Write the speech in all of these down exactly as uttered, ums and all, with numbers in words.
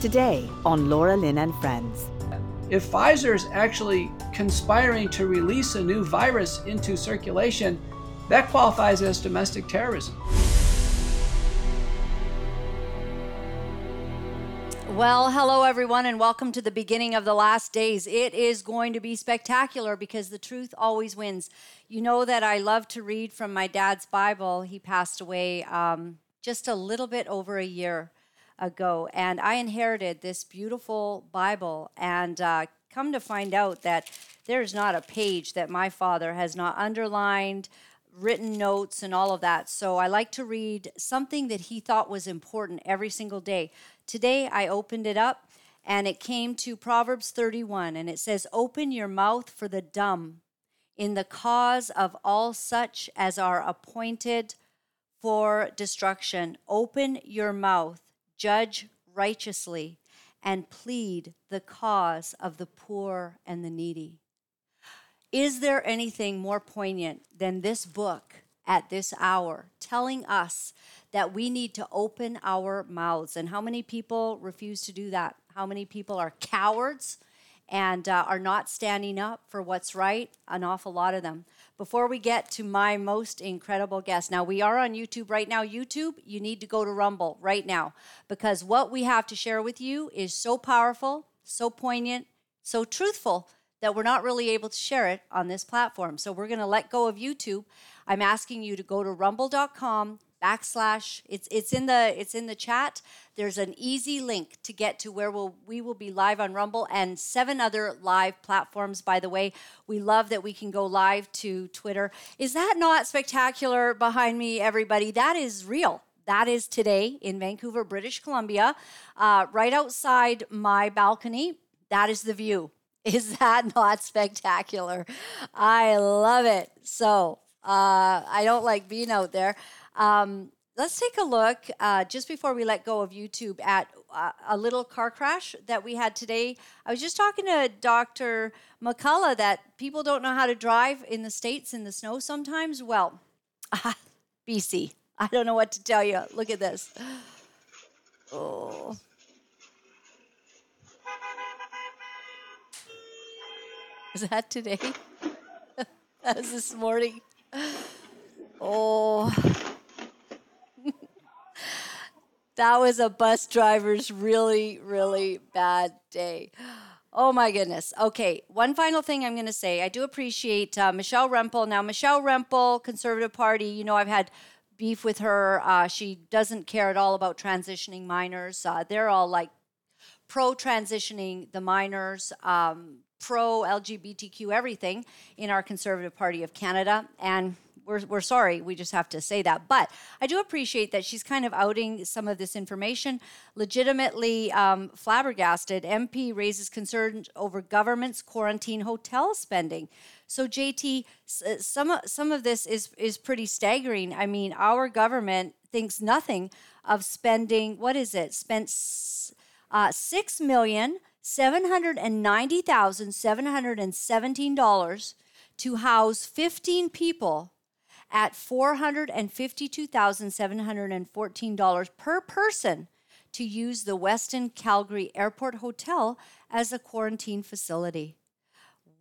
Today on Laura Lynn and Friends. If Pfizer is actually conspiring to release a new virus into circulation, that qualifies as domestic terrorism. Well, hello everyone, and welcome to the beginning of the last days. It is going to be spectacular because the truth always wins. You know that I love to read from my dad's Bible. He passed away um, just a little bit over a year ago, and I inherited this beautiful Bible, and uh, come to find out that there's not a page that my father has not underlined, written notes, and all of that. So I like to read something that he thought was important every single day. Today I opened it up, and it came to Proverbs thirty-one, and it says, "Open your mouth for the dumb in the cause of all such as are appointed for destruction. Open your mouth. Judge righteously and plead the cause of the poor and the needy." Is there anything more poignant than this book at this hour telling us that we need to open our mouths? And how many people refuse to do that? How many people are cowards and uh, are not standing up for what's right? An awful lot of them. Before we get to my most incredible guest, now we are on YouTube right now. YouTube, you need to go to Rumble right now, because what we have to share with you is so powerful, so poignant, so truthful that we're not really able to share it on this platform. So we're going to let go of YouTube. I'm asking you to go to rumble dot com backslash. It's it's in the it's in the chat. There's an easy link to get to where we'll, we will be live on Rumble and seven other live platforms, by the way. We love that we can go live to Twitter. Is that not spectacular behind me, everybody? That is real. That is today in Vancouver, British Columbia, uh, right outside my balcony. That is the view. Is that not spectacular? I love it. So uh, I don't like being out there. Um, Let's take a look, uh, just before we let go of YouTube, at uh, a little car crash that we had today. I was just talking to Doctor McCullough that people don't know how to drive in the States in the snow sometimes. Well, B C, I don't know what to tell you. Look at this. Oh. Is that today? That was this morning. Oh. That was a bus driver's really, really bad day. Oh, my goodness. Okay, one final thing I'm going to say. I do appreciate uh, Michelle Rempel. Now, Michelle Rempel, Conservative Party, you know, I've had beef with her. Uh, she doesn't care at all about transitioning minors. Uh, they're all, like, pro-transitioning the minors, um, pro-L G B T Q, everything in our Conservative Party of Canada. And We're, we're sorry, we just have to say that. But I do appreciate that she's kind of outing some of this information. Legitimately um, flabbergasted, M P raises concerns over government's quarantine hotel spending. So J T, some, some of this is, is pretty staggering. I mean, our government thinks nothing of spending, what is it, spent uh, six million seven hundred ninety thousand seven hundred seventeen dollars to house fifteen people at four hundred fifty-two thousand seven hundred fourteen dollars per person to use the Westin Calgary Airport Hotel as a quarantine facility.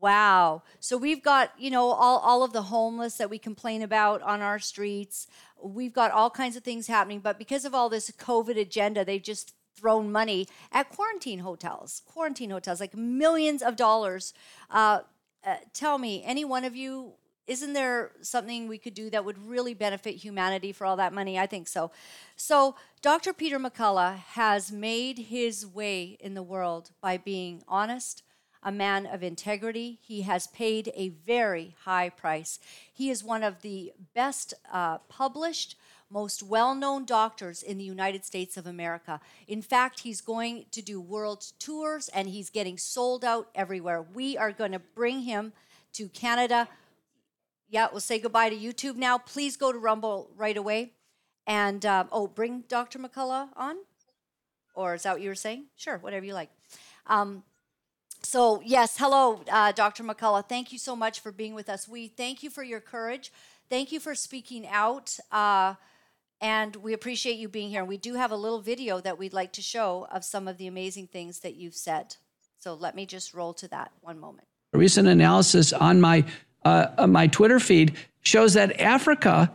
Wow. So we've got, you know, all, all of the homeless that we complain about on our streets. We've got all kinds of things happening, but because of all this COVID agenda, they've just thrown money at quarantine hotels, quarantine hotels, like millions of dollars. Uh, uh, tell me, any one of you, isn't there something we could do that would really benefit humanity for all that money? I think so. So Doctor Peter McCullough has made his way in the world by being honest, a man of integrity. He has paid a very high price. He is one of the best uh, published, most well-known doctors in the United States of America. In fact, he's going to do world tours, and he's getting sold out everywhere. We are going to bring him to Canada. Yeah, we'll say goodbye to YouTube now. Please go to Rumble right away. And, uh, oh, bring Doctor McCullough on? Or is that what you were saying? Sure, whatever you like. Um, so, yes, hello, uh, Doctor McCullough. Thank you so much for being with us. We thank you for your courage. Thank you for speaking out. Uh, And we appreciate you being here. And we do have a little video that we'd like to show of some of the amazing things that you've said. So let me just roll to that one moment. A recent analysis on my uh, on my Twitter feed shows that Africa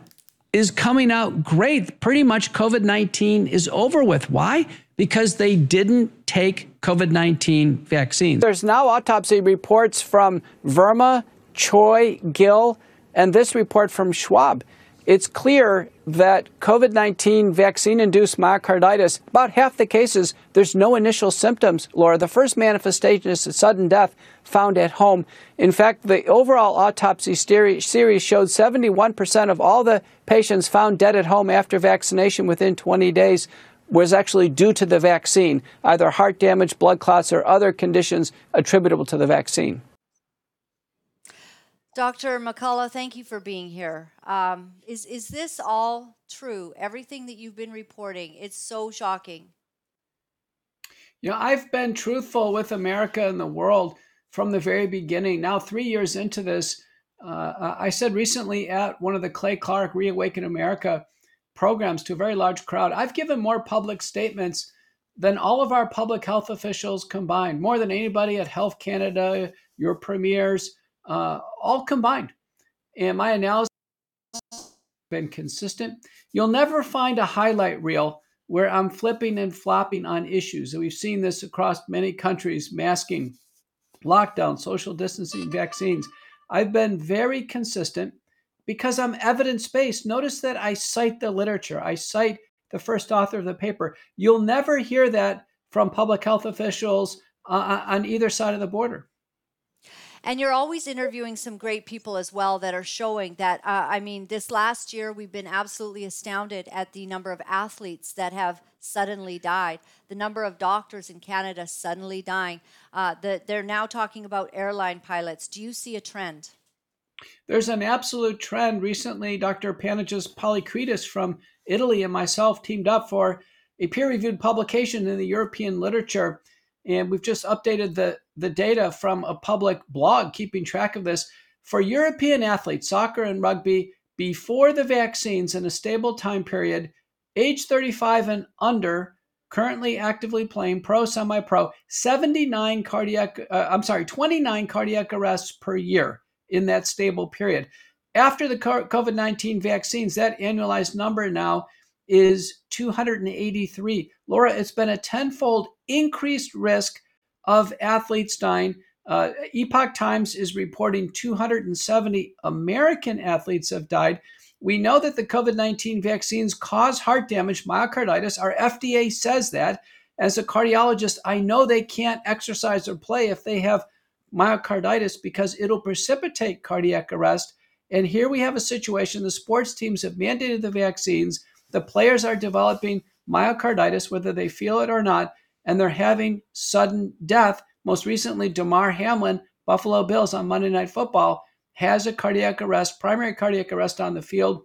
is coming out great. Pretty much COVID nineteen is over with. Why? Because they didn't take COVID nineteen vaccines. There's now autopsy reports from Verma, Choi, Gill, and this report from Schwab. It's clear that COVID nineteen vaccine-induced myocarditis, about half the cases, there's no initial symptoms, Laura. The first manifestation is a sudden death found at home. In fact, the overall autopsy series showed seventy-one percent of all the patients found dead at home after vaccination within twenty days was actually due to the vaccine, either heart damage, blood clots, or other conditions attributable to the vaccine. Doctor McCullough, thank you for being here. Um, is is this all true? Everything that you've been reporting, it's so shocking. You know, I've been truthful with America and the world from the very beginning. Now, three years into this, uh, I said recently at one of the Clay Clark Reawaken America programs to a very large crowd, I've given more public statements than all of our public health officials combined, more than anybody at Health Canada, your premiers, Uh, all combined. And my analysis has been consistent. You'll never find a highlight reel where I'm flipping and flopping on issues. And we've seen this across many countries, masking, lockdown, social distancing, vaccines. I've been very consistent because I'm evidence-based. Notice that I cite the literature. I cite the first author of the paper. You'll never hear that from public health officials uh, on either side of the border. And you're always interviewing some great people as well that are showing that, uh, I mean, this last year we've been absolutely astounded at the number of athletes that have suddenly died, the number of doctors in Canada suddenly dying. Uh, the, they're now talking about airline pilots. Do you see a trend? There's an absolute trend. Recently, Doctor Panagis Polykretis from Italy and myself teamed up for a peer-reviewed publication in the European literature. And we've just updated the, the data from a public blog keeping track of this. For European athletes, soccer and rugby, before the vaccines in a stable time period, age thirty-five and under, currently actively playing, pro, semi-pro, seventy-nine cardiac, uh, I'm sorry, twenty-nine cardiac arrests per year in that stable period. After the COVID nineteen vaccines, that annualized number now is two hundred eighty-three. Laura, it's been a tenfold increased risk of athletes dying. Uh, Epoch Times is reporting two hundred seventy American athletes have died. We know that the COVID nineteen vaccines cause heart damage, myocarditis. Our F D A says that. As a cardiologist, I know they can't exercise or play if they have myocarditis because it'll precipitate cardiac arrest. And here we have a situation. The sports teams have mandated the vaccines. The players are developing myocarditis, whether they feel it or not, and they're having sudden death. Most recently, Damar Hamlin, Buffalo Bills on Monday Night Football, has a cardiac arrest, primary cardiac arrest on the field.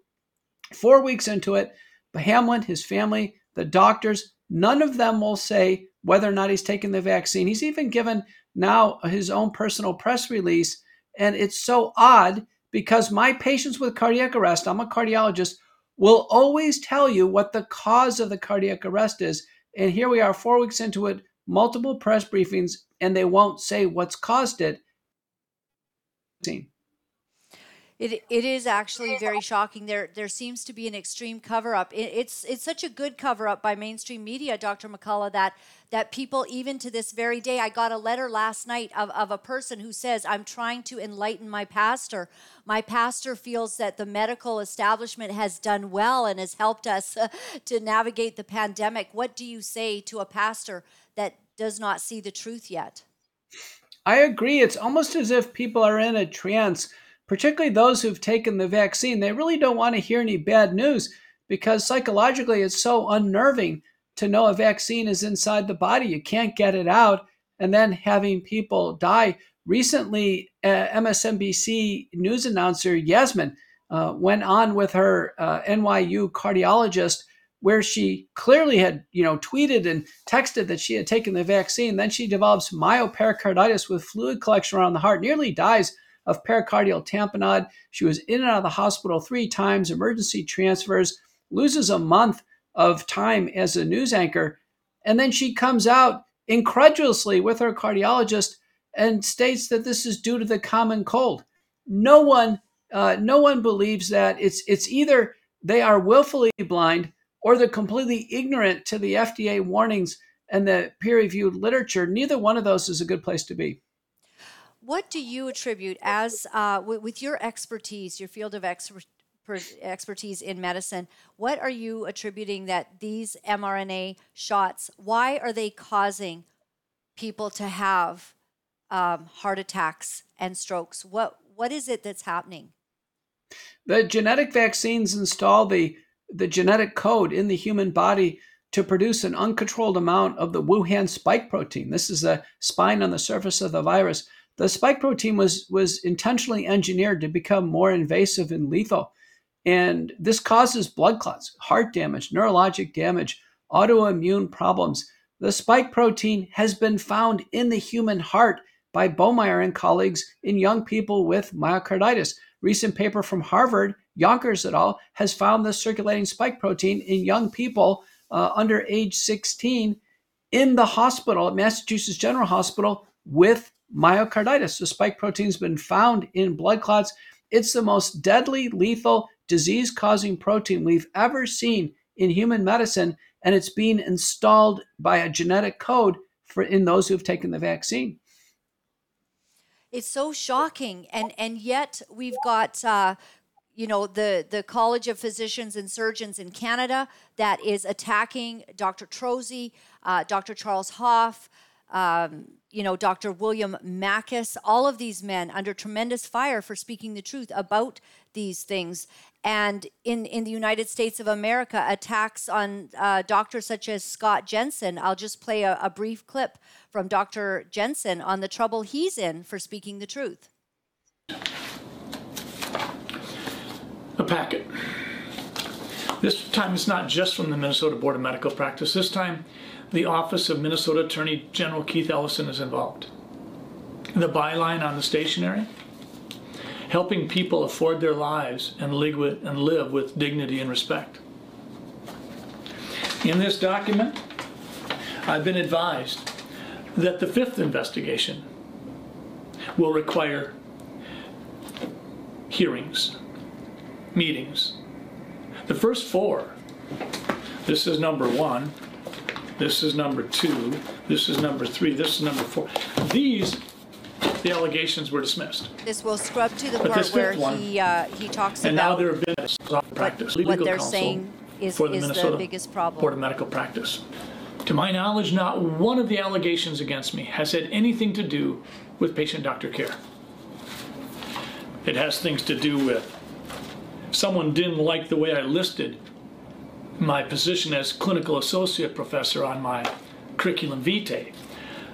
Four weeks into it, Hamlin, his family, the doctors, none of them will say whether or not he's taken the vaccine. He's even given now his own personal press release, and it's so odd because my patients with cardiac arrest, I'm a cardiologist, will always tell you what the cause of the cardiac arrest is. And here we are four weeks into it, multiple press briefings, and they won't say what's caused it. It, it is actually very shocking. There there seems to be an extreme cover-up. It, it's it's such a good cover-up by mainstream media, Doctor McCullough, that that people, even to this very day, I got a letter last night of, of a person who says, I'm trying to enlighten my pastor. My pastor feels that the medical establishment has done well and has helped us uh, to navigate the pandemic. What do you say to a pastor that does not see the truth yet? I agree. It's almost as if people are in a trance, particularly those who've taken the vaccine. They really don't want to hear any bad news because psychologically it's so unnerving to know a vaccine is inside the body. You can't get it out. And then having people die. Recently, uh, M S N B C news announcer Yasmin uh, went on with her uh, N Y U cardiologist where she clearly had, you know, tweeted and texted that she had taken the vaccine. Then she develops myopericarditis with fluid collection around the heart, nearly dies of pericardial tamponade. She was in and out of the hospital three times, emergency transfers. loses a month of time as a news anchor, and then she comes out incredulously with her cardiologist and states that this is due to the common cold. No one, uh, no one believes that. It's it's either they are willfully blind or they're completely ignorant to the F D A warnings and the peer-reviewed literature. Neither one of those is a good place to be. What do you attribute, as uh, w- with your expertise, your field of expertise, expertise in medicine, what are you attributing that these mRNA shots, why are they causing people to have um, heart attacks and strokes? What What is it that's happening? The genetic vaccines install the, the genetic code in the human body to produce an uncontrolled amount of the Wuhan spike protein. This is the spine on the surface of the virus. The spike protein was, was intentionally engineered to become more invasive and lethal. And this causes blood clots, heart damage, neurologic damage, autoimmune problems. The spike protein has been found in the human heart by Baumeier and colleagues in young people with myocarditis. Recent paper from Harvard, Yonkers et al., has found the circulating spike protein in young people uh, under age sixteen in the hospital at Massachusetts General Hospital with myocarditis. The spike protein has been found in blood clots. It's the most deadly, lethal, disease-causing protein we've ever seen in human medicine, and it's being installed by a genetic code for in those who've taken the vaccine. It's so shocking, and and yet we've got uh, you know the the College of Physicians and Surgeons in Canada that is attacking Doctor Trozzi, uh, Doctor Charles Hoff, um, you know Doctor William Mackis, all of these men under tremendous fire for speaking the truth about these things. And in, in the United States of America, attacks on uh, doctors such as Scott Jensen. I'll just play a, a brief clip from Doctor Jensen on the trouble he's in for speaking the truth. A packet. This time it's not just from the Minnesota Board of Medical Practice. This time the Office of Minnesota Attorney General Keith Ellison is involved. The byline on the stationery: helping people afford their lives and live with dignity and respect. In this document, I've been advised that the fifth investigation will require hearings, meetings. The first four, this is number one, this is number two, this is number three, this is number four. These The allegations were dismissed. This will scrub to the but part where one, he uh, he talks and about now there have been what, practice. What they're saying is, for the, is Minnesota the biggest problem. Board of Medical Practice. To my knowledge, not one of the allegations against me has had anything to do with patient-doctor care. It has things to do with someone didn't like the way I listed my position as clinical associate professor on my curriculum vitae.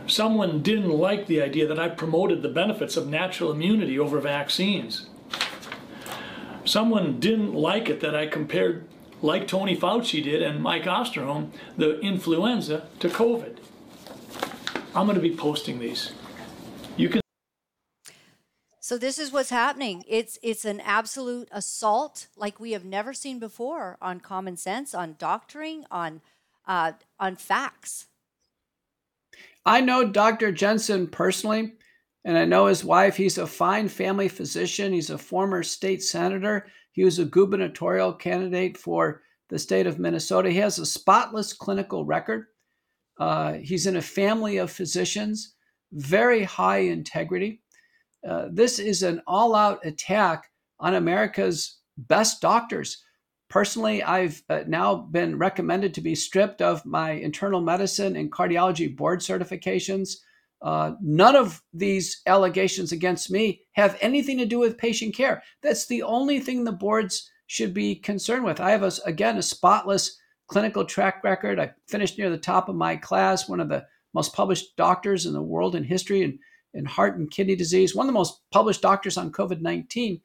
Someone didn't like the idea that I promoted the benefits of natural immunity over vaccines. Someone didn't like it that I compared, like Tony Fauci did and Mike Osterholm, the influenza to COVID. I'm going to be posting these. You can. So this is what's happening. It's it's an absolute assault like we have never seen before on common sense, on doctoring, on uh, on facts. I know Doctor Jensen personally, and I know his wife. He's a fine family physician. He's a former state senator. He was a gubernatorial candidate for the state of Minnesota. He has a spotless clinical record. Uh, he's in a family of physicians, very high integrity. Uh, this is an all-out attack on America's best doctors. Personally, I've now been recommended to be stripped of my internal medicine and cardiology board certifications. Uh, none of these allegations against me have anything to do with patient care. That's the only thing the boards should be concerned with. I have, a, again, a spotless clinical track record. I finished near the top of my class, one of the most published doctors in the world in history in, in heart and kidney disease, one of the most published doctors on COVID nineteen.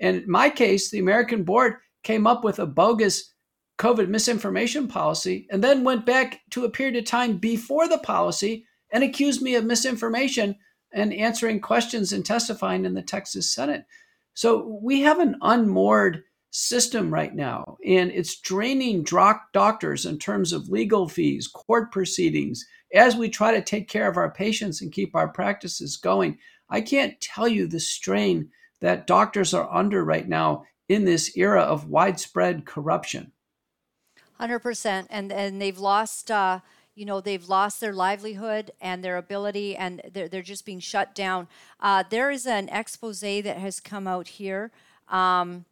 And in my case, the American board came up with a bogus COVID misinformation policy and then went back to a period of time before the policy and accused me of misinformation and answering questions and testifying in the Texas Senate. So we have an unmoored system right now, and it's draining doctors in terms of legal fees, court proceedings, as we try to take care of our patients and keep our practices going. I can't tell you the strain that doctors are under right now in this era of widespread corruption. one hundred percent. And and they've lost, uh, you know, they've lost their livelihood and their ability, and they're, they're just being shut down. Uh, there is an expose that has come out here, um,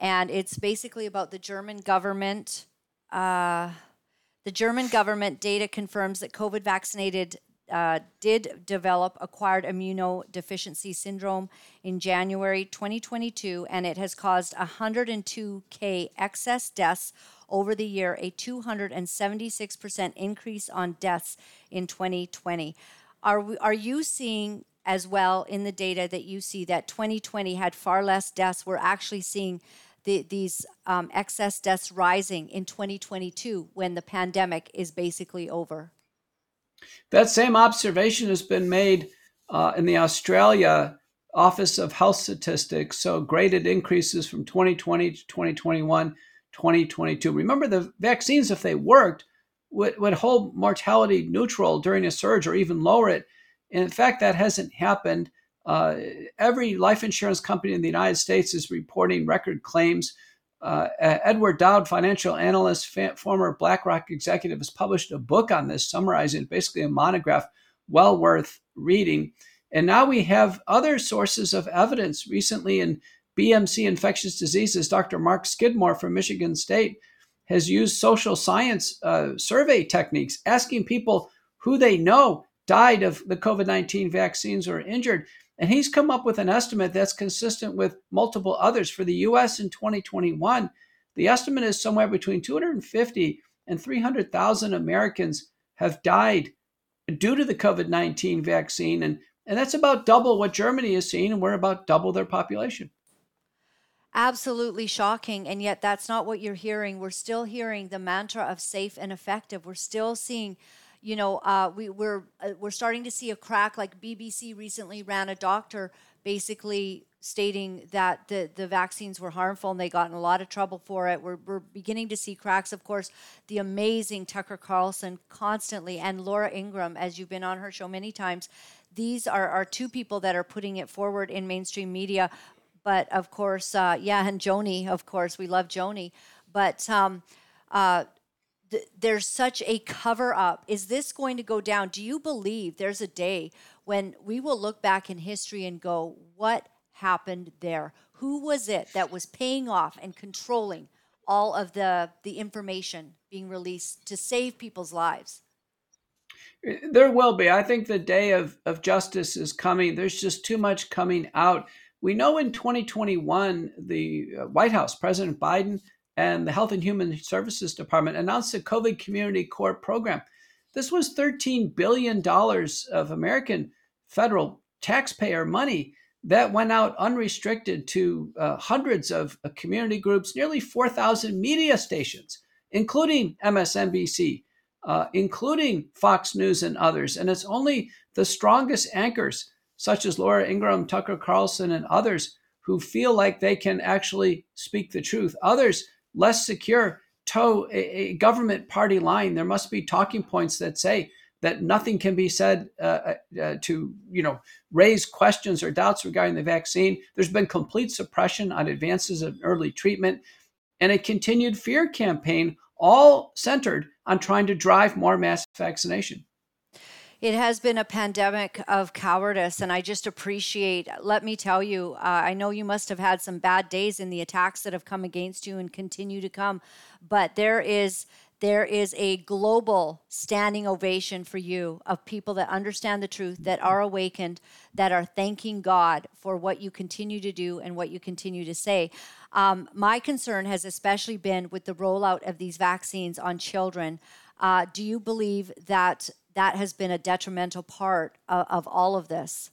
and it's basically about the German government. Uh, the German government data confirms that COVID-vaccinated Uh, did develop acquired immunodeficiency syndrome in January twenty twenty-two, and it has caused one hundred two thousand excess deaths over the year, a two hundred seventy-six percent increase on deaths in twenty twenty. Are we, are you seeing as well in the data that you see that twenty twenty had far less deaths? We're actually seeing the, these um, excess deaths rising in twenty twenty-two when the pandemic is basically over. That same observation has been made uh, in the Australia Office of Health Statistics, so graded increases from twenty twenty to twenty twenty-one, twenty twenty-two. Remember, the vaccines, if they worked, would, would hold mortality neutral during a surge or even lower it. And in fact, that hasn't happened. Uh, every life insurance company in the United States is reporting record claims. Uh, Edward Dowd, financial analyst, fa- former BlackRock executive, has published a book on this, summarizing basically a monograph, well worth reading. And now we have other sources of evidence. Recently in B M C Infectious Diseases, Doctor Mark Skidmore from Michigan State has used social science uh, survey techniques, asking people who they know died of the COVID nineteen vaccines or injured. And he's come up with an estimate that's consistent with multiple others. For the U S in twenty twenty-one, the estimate is somewhere between two hundred fifty and three hundred thousand Americans have died due to the COVID nineteen vaccine. And, and that's about double what Germany is seeing, and we're about double their population. Absolutely shocking. And yet that's not what you're hearing. We're still hearing the mantra of safe and effective. We're still seeing You know, uh, we, we're uh, we're starting to see a crack. Like B B C recently ran a doctor basically stating that the, the vaccines were harmful and they got in a lot of trouble for it. We're we're beginning to see cracks. Of course, the amazing Tucker Carlson constantly, and Laura Ingraham, as you've been on her show many times. These are, are two people that are putting it forward in mainstream media. But of course, uh, yeah, and Joni, of course, we love Joni. But um, uh there's such a cover-up. Is this going to go down? Do you believe there's a day when we will look back in history and go, what happened there? Who was it that was paying off and controlling all of the, the information being released to save people's lives? There will be. I think the day of, of justice is coming. There's just too much coming out. We know in twenty twenty-one, the White House, President Biden, and the Health and Human Services Department announced the COVID Community Core Program. This was thirteen billion dollars of American federal taxpayer money that went out unrestricted to uh, hundreds of uh, community groups, nearly four thousand media stations, including M S N B C, uh, including Fox News and others. And it's only the strongest anchors, such as Laura Ingraham, Tucker Carlson, and others, who feel like they can actually speak the truth. Others, less secure, toe a, a government party line. There must be talking points that say that nothing can be said uh, uh, to, you know, raise questions or doubts regarding the vaccine. There's been complete suppression on advances in early treatment and a continued fear campaign, all centered on trying to drive more mass vaccination. It has been a pandemic of cowardice, and I just appreciate, let me tell you, uh, I know you must have had some bad days in the attacks that have come against you and continue to come, but there is there is a global standing ovation for you of people that understand the truth, that are awakened, that are thanking God for what you continue to do and what you continue to say. Um, my concern has especially been with the rollout of these vaccines on children. Uh, do you believe that that has been a detrimental part of, of all of this?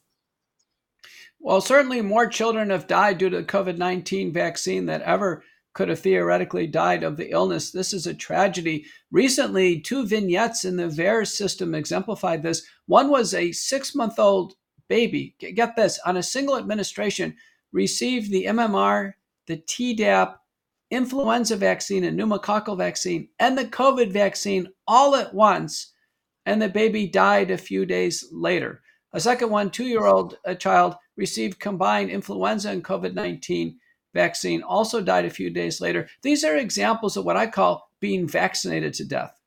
Well, certainly more children have died due to the COVID nineteen vaccine than ever could have theoretically died of the illness. This is a tragedy. Recently, two vignettes in the V A E R S system exemplified this. One was a six-month-old baby, get this, on a single administration, received the M M R, the Tdap, influenza vaccine, a pneumococcal vaccine, and the COVID vaccine all at once, and the baby died a few days later. A second one, two-year-old a child, received combined influenza and COVID nineteen vaccine, also died a few days later. These are examples of what I call being vaccinated to death.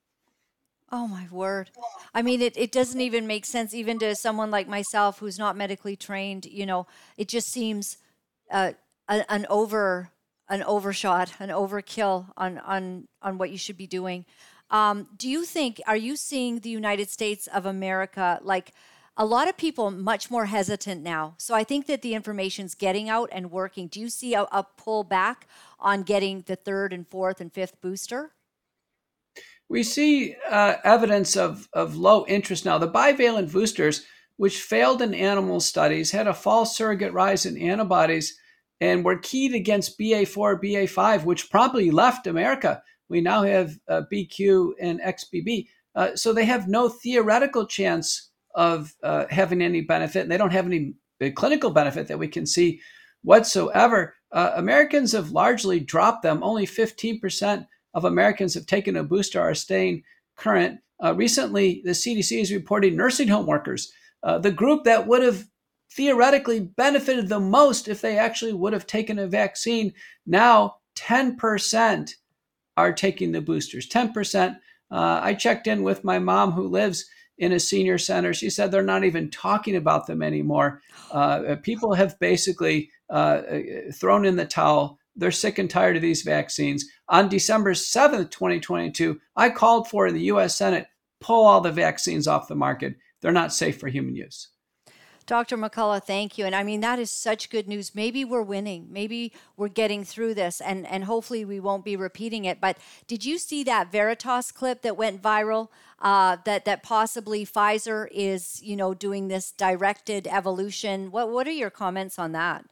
Oh, my word. I mean, it, it doesn't even make sense, even to someone like myself who's not medically trained. You know, it just seems uh, an over an overshot, an overkill on on, on what you should be doing. Um, do you think, are you seeing the United States of America, like a lot of people much more hesitant now? So I think that the information's getting out and working. Do you see a, a pullback on getting the third and fourth and fifth booster? We see uh, evidence of, of low interest now. The bivalent boosters, which failed in animal studies, had a false surrogate rise in antibodies and were keyed against B A four, B A five, which promptly left America. We now have uh, B Q and X B B. Uh, so they have no theoretical chance of uh, having any benefit, and they don't have any clinical benefit that we can see whatsoever. Uh, Americans have largely dropped them. Only fifteen percent of Americans have taken a booster or are staying current. Uh, recently, the C D C is reporting nursing home workers, uh, the group that would have theoretically benefited the most if they actually would have taken a vaccine. Now, ten percent are taking the boosters, ten percent. Uh, I checked in with my mom who lives in a senior center. She said they're not even talking about them anymore. Uh, people have basically uh, thrown in the towel. They're sick and tired of these vaccines. On December seventh, twenty twenty-two, I called for in the U S Senate, pull all the vaccines off the market. They're not safe for human use. Doctor McCullough, thank you. And I mean, that is such good news. Maybe we're winning. Maybe we're getting through this, and, and hopefully we won't be repeating it. But did you see that Veritas clip that went viral, uh, that that possibly Pfizer is, you know, doing this directed evolution? What, what are your comments on that?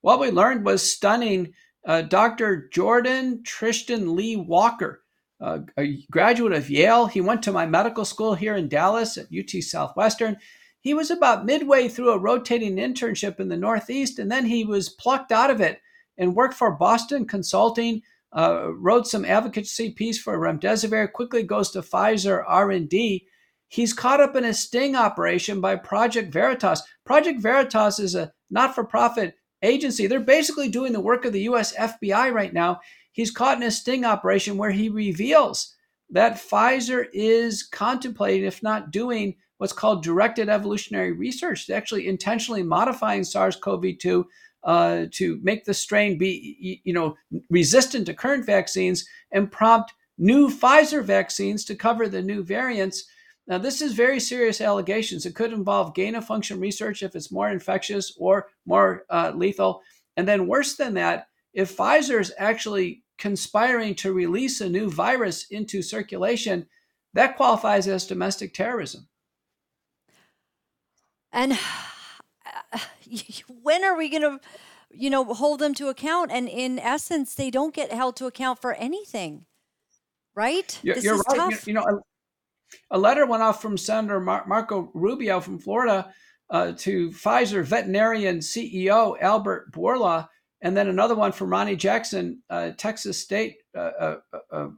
What we learned was stunning. Uh, Doctor Jordan Tristan Lee Walker, uh, a graduate of Yale. He went to my medical school here in Dallas at U T Southwestern. He was about midway through a rotating internship in the Northeast, and then he was plucked out of it and worked for Boston Consulting, uh, wrote some advocacy piece for remdesivir, quickly goes to Pfizer R and D. He's caught up in a sting operation by Project Veritas. Project Veritas is a not-for-profit agency. They're basically doing the work of the U S F B I right now. He's caught in a sting operation where he reveals that Pfizer is contemplating, if not doing, what's called directed evolutionary research, actually intentionally modifying SARS-C o V two uh, to make the strain be, you know, resistant to current vaccines and prompt new Pfizer vaccines to cover the new variants. Now, this is very serious allegations. It could involve gain-of-function research if it's more infectious or more uh, lethal. And then worse than that, if Pfizer is actually conspiring to release a new virus into circulation, that qualifies as domestic terrorism. And uh, when are we going to, you know, hold them to account? And in essence, they don't get held to account for anything, right? You're, this you're is right. Tough. You know, a, a letter went off from Senator Mar- Marco Rubio from Florida uh, to Pfizer veterinarian C E O Albert Bourla, and then another one from Ronnie Jackson, uh, Texas state, uh, uh, uh,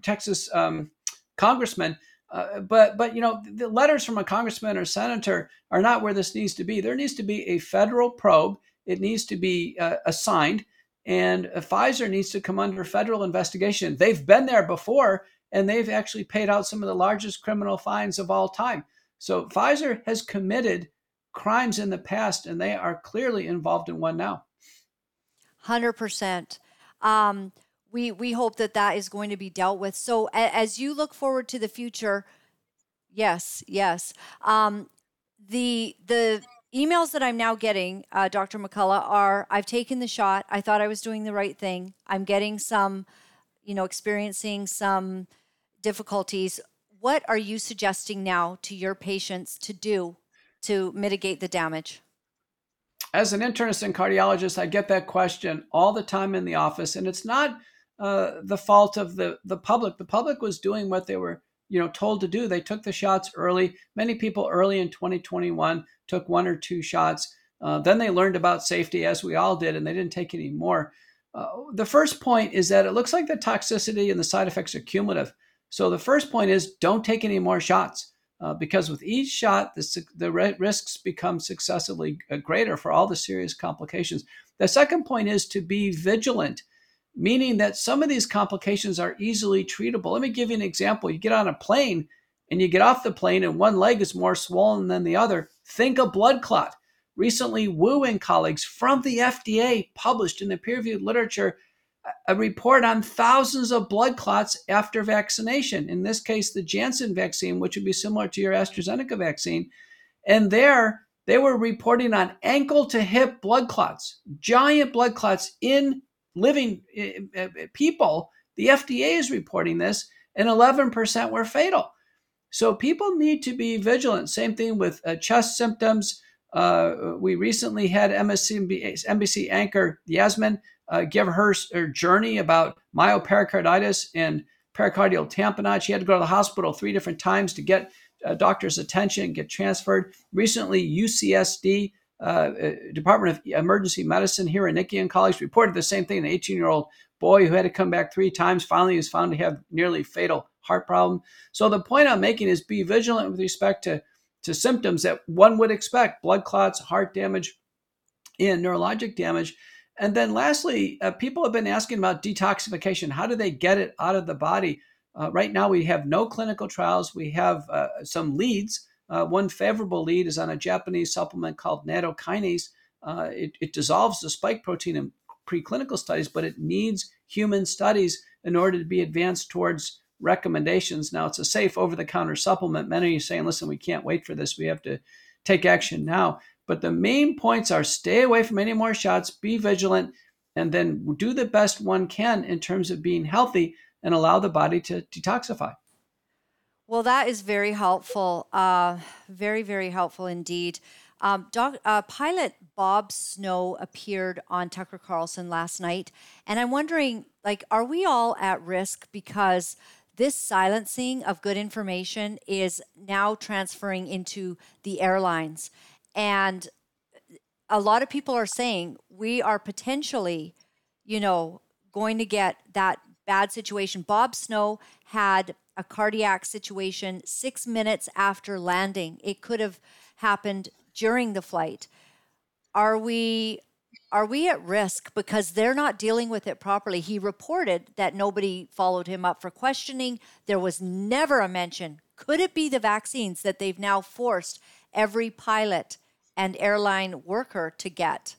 Texas um, congressman. Uh, but, but you know, the letters from a congressman or senator are not where this needs to be. There needs to be a federal probe. It needs to be uh, assigned, and uh, Pfizer needs to come under federal investigation. They've been there before, and they've actually paid out some of the largest criminal fines of all time. So Pfizer has committed crimes in the past, and they are clearly involved in one now. one hundred percent. Um We we hope that that is going to be dealt with. So as you look forward to the future, yes, yes. Um, the the emails that I'm now getting, uh, Doctor McCullough, are, I've taken the shot. I thought I was doing the right thing. I'm getting some, you know, experiencing some difficulties. What are you suggesting now to your patients to do to mitigate the damage? As an internist and cardiologist, I get that question all the time in the office, and it's not Uh, the fault of the, the public. The public was doing what they were, you know, told to do. They took the shots early. Many people early in twenty twenty-one took one or two shots. Uh, then they learned about safety, as we all did, and they didn't take any more. Uh, the first point is that it looks like the toxicity and the side effects are cumulative. So the first point is don't take any more shots uh, because with each shot, the, the risks become successively greater for all the serious complications. The second point is to be vigilant, meaning that some of these complications are easily treatable. Let me give you an example. You get on a plane and you get off the plane and one leg is more swollen than the other. Think a blood clot. Recently, Wu and colleagues from the F D A published in the peer-reviewed literature a report on thousands of blood clots after vaccination. In this case, the Janssen vaccine, which would be similar to your AstraZeneca vaccine. And there, they were reporting on ankle to hip blood clots, giant blood clots in living people. The F D A is reporting this, and eleven percent were fatal. So people need to be vigilant. Same thing with uh, chest symptoms. Uh, we recently had M S N B C anchor Yasmin uh, give her, her journey about myopericarditis and pericardial tamponade. She had to go to the hospital three different times to get a doctor's attention and get transferred. Recently, U C S D, uh, Department of Emergency Medicine here in Hironicki and colleagues reported the same thing, an eighteen-year-old boy who had to come back three times. Finally, he was found to have nearly fatal heart problem. So the point I'm making is be vigilant with respect to to symptoms that one would expect, blood clots, heart damage, and neurologic damage. And then lastly, uh, people have been asking about detoxification. How do they get it out of the body? Uh, right now, we have no clinical trials. We have uh, some leads. Uh, one favorable lead is on a Japanese supplement called nattokinase. Uh, it, it dissolves the spike protein in preclinical studies, but it needs human studies in order to be advanced towards recommendations. Now, it's a safe over-the-counter supplement. Many are saying, listen, we can't wait for this. We have to take action now. But the main points are stay away from any more shots, be vigilant, and then do the best one can in terms of being healthy and allow the body to detoxify. Well, that is very helpful. Uh, very, very helpful indeed. Um, doc, uh, pilot Bob Snow appeared on Tucker Carlson last night. And I'm wondering, like, are we all at risk because this silencing of good information is now transferring into the airlines? And a lot of people are saying we are potentially, you know, going to get that bad situation. Bob Snow had a cardiac situation six minutes after landing. It could have happened during the flight. Are we... Are we at risk because they're not dealing with it properly? He reported that nobody followed him up for questioning. There was never a mention. Could it be the vaccines that they've now forced every pilot and airline worker to get?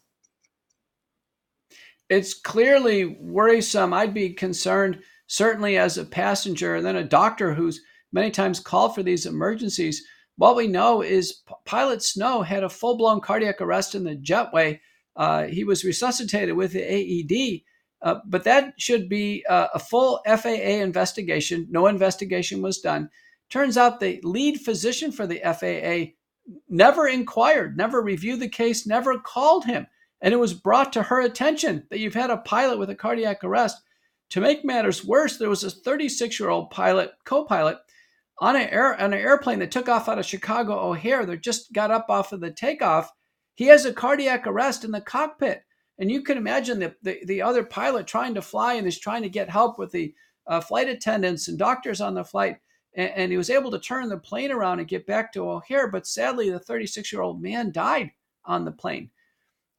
It's clearly worrisome. I'd be concerned, certainly as a passenger, and then a doctor who's many times called for these emergencies. What we know is Pilot Snow had a full-blown cardiac arrest in the jetway. Uh, he was resuscitated with the A E D, uh, but that should be uh, a full F A A investigation. No investigation was done. Turns out the lead physician for the F A A never inquired, never reviewed the case, never called him. And it was brought to her attention that you've had a pilot with a cardiac arrest. To make matters worse, there was a thirty-six-year-old pilot, co-pilot, on an, air, on an airplane that took off out of Chicago O'Hare. They just got up off of the takeoff. He has a cardiac arrest in the cockpit. And you can imagine the, the, the other pilot trying to fly and is trying to get help with the uh, flight attendants and doctors on the flight. And, and he was able to turn the plane around and get back to O'Hare. But sadly, the thirty-six-year-old man died on the plane.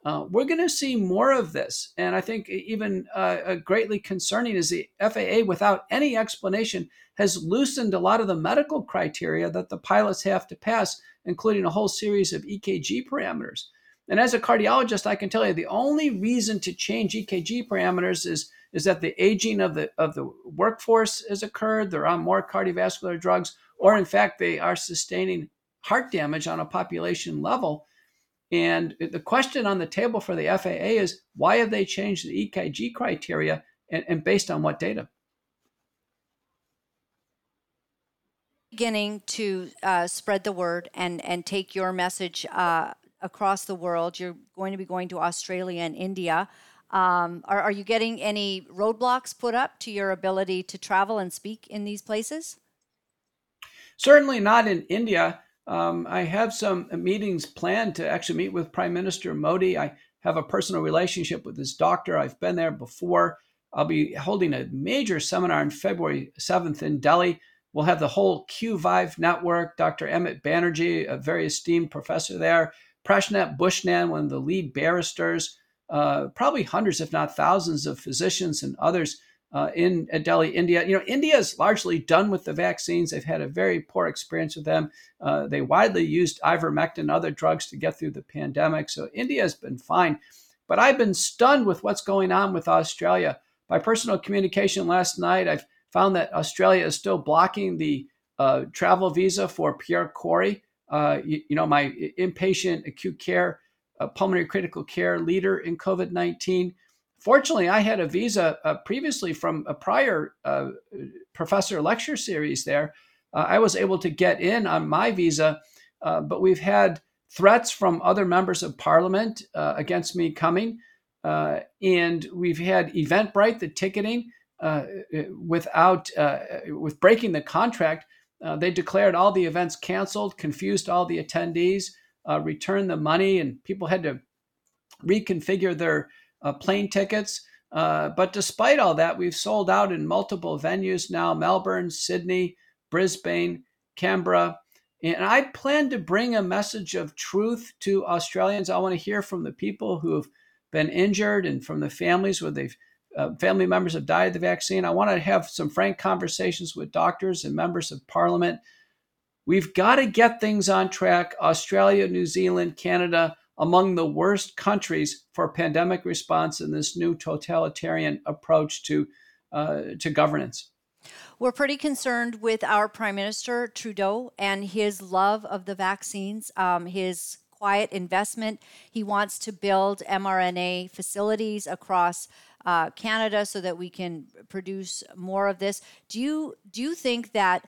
Uh, we're going to see more of this. And I think even uh, greatly concerning is the F A A, without any explanation, has loosened a lot of the medical criteria that the pilots have to pass, including a whole series of E K G parameters. And as a cardiologist, I can tell you the only reason to change E K G parameters is, is that the aging of the, of the workforce has occurred, they're on more cardiovascular drugs, or in fact, they are sustaining heart damage on a population level. And the question on the table for the F A A is, why have they changed the E K G criteria and, and based on what data? Beginning to uh, spread the word and, and take your message uh, across the world. You're going to be going to Australia and India. Um, are, are you getting any roadblocks put up to your ability to travel and speak in these places? Certainly not in India. Um, I have some meetings planned to actually meet with Prime Minister Modi. I have a personal relationship with this doctor. I've been there before. I'll be holding a major seminar on February seventh in Delhi. We'll have the whole Q five network, Doctor Emmett Banerjee, a very esteemed professor there, Prashant Bhushnan, one of the lead barristers, uh, probably hundreds, if not thousands of physicians and others uh, in uh, Delhi, India. You know, India is largely done with the vaccines. They've had a very poor experience with them. Uh, they widely used ivermectin and other drugs to get through the pandemic. So India has been fine. But I've been stunned with what's going on with Australia. By personal communication last night, I've found that Australia is still blocking the uh, travel visa for Pierre Corey. Uh, you, you know, my inpatient acute care, uh, pulmonary critical care leader in COVID nineteen. Fortunately, I had a visa uh, previously from a prior uh, professor lecture series there. Uh, I was able to get in on my visa, uh, but we've had threats from other members of parliament uh, against me coming. Uh, and we've had Eventbrite, the ticketing, uh, without uh, with breaking the contract. Uh, they declared all the events canceled, confused all the attendees, uh, returned the money, and people had to reconfigure their uh, plane tickets. Uh, but despite all that, we've sold out in multiple venues now, Melbourne, Sydney, Brisbane, Canberra. And I plan to bring a message of truth to Australians. I want to hear from the people who have been injured and from the families where they've Uh, family members have died of the vaccine. I want to have some frank conversations with doctors and members of parliament. We've got to get things on track. Australia, New Zealand, Canada, among the worst countries for pandemic response in this new totalitarian approach to uh, to governance. We're pretty concerned with our Prime Minister Trudeau and his love of the vaccines, um, his quiet investment. He wants to build mRNA facilities across Uh, Canada so that we can produce more of this. Do you do you think that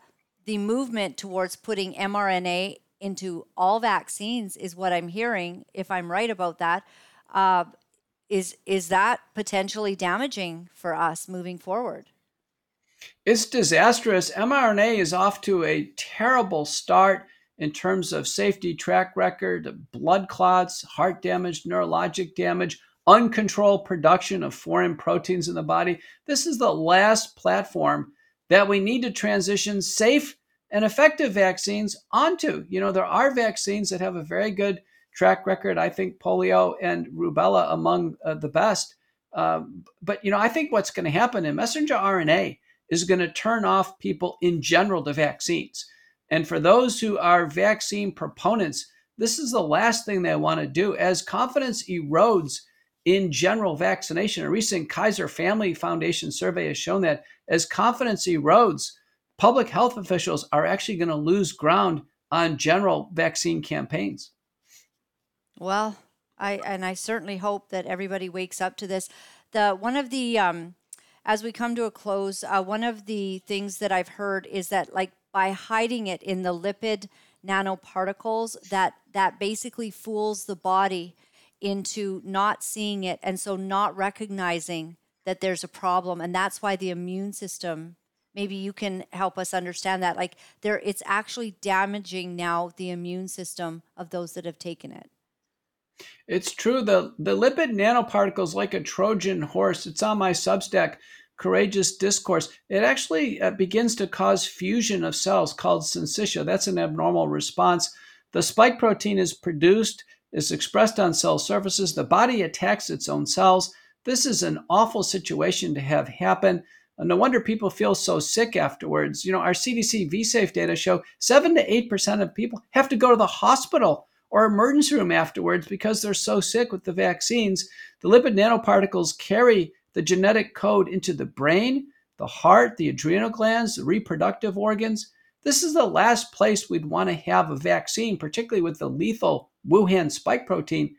the movement towards putting mRNA into all vaccines is what I'm hearing, if I'm right about that, uh, is, is that potentially damaging for us moving forward? It's disastrous. mRNA is off to a terrible start in terms of safety track record, blood clots, heart damage, neurologic damage, uncontrolled production of foreign proteins in the body. This is the last platform that we need to transition safe and effective vaccines onto. You know, there are vaccines that have a very good track record. I think polio and rubella among uh, the best. Um, but, you know, I think what's going to happen in messenger R N A is going to turn off people in general to vaccines. And for those who are vaccine proponents, this is the last thing they want to do. As confidence erodes in general vaccination, a recent Kaiser Family Foundation survey has shown that as confidence erodes, public health officials are actually going to lose ground on general vaccine campaigns. Well, I and I certainly hope that everybody wakes up to this. The one of the um, as we come to a close, uh, one of the things that I've heard is that, like, by hiding it in the lipid nanoparticles, that that basically fools the body into not seeing it, and so not recognizing that there's a problem. And that's why the immune system, maybe you can help us understand that, like, there, it's actually damaging now the immune system of those that have taken it. It's true. The, the lipid nanoparticles, like a Trojan horse, it's on my Substack, Courageous Discourse. It actually uh, begins to cause fusion of cells called syncytia. That's an abnormal response. The spike protein is produced, is expressed on cell surfaces. The body attacks its own cells. This is an awful situation to have happen. And no wonder people feel so sick afterwards. You know, our C D C V SAFE data show seven to eight percent of people have to go to the hospital or emergency room afterwards because they're so sick with the vaccines. The lipid nanoparticles carry the genetic code into the brain, the heart, the adrenal glands, the reproductive organs. This is the last place we'd want to have a vaccine, particularly with the lethal Wuhan spike protein,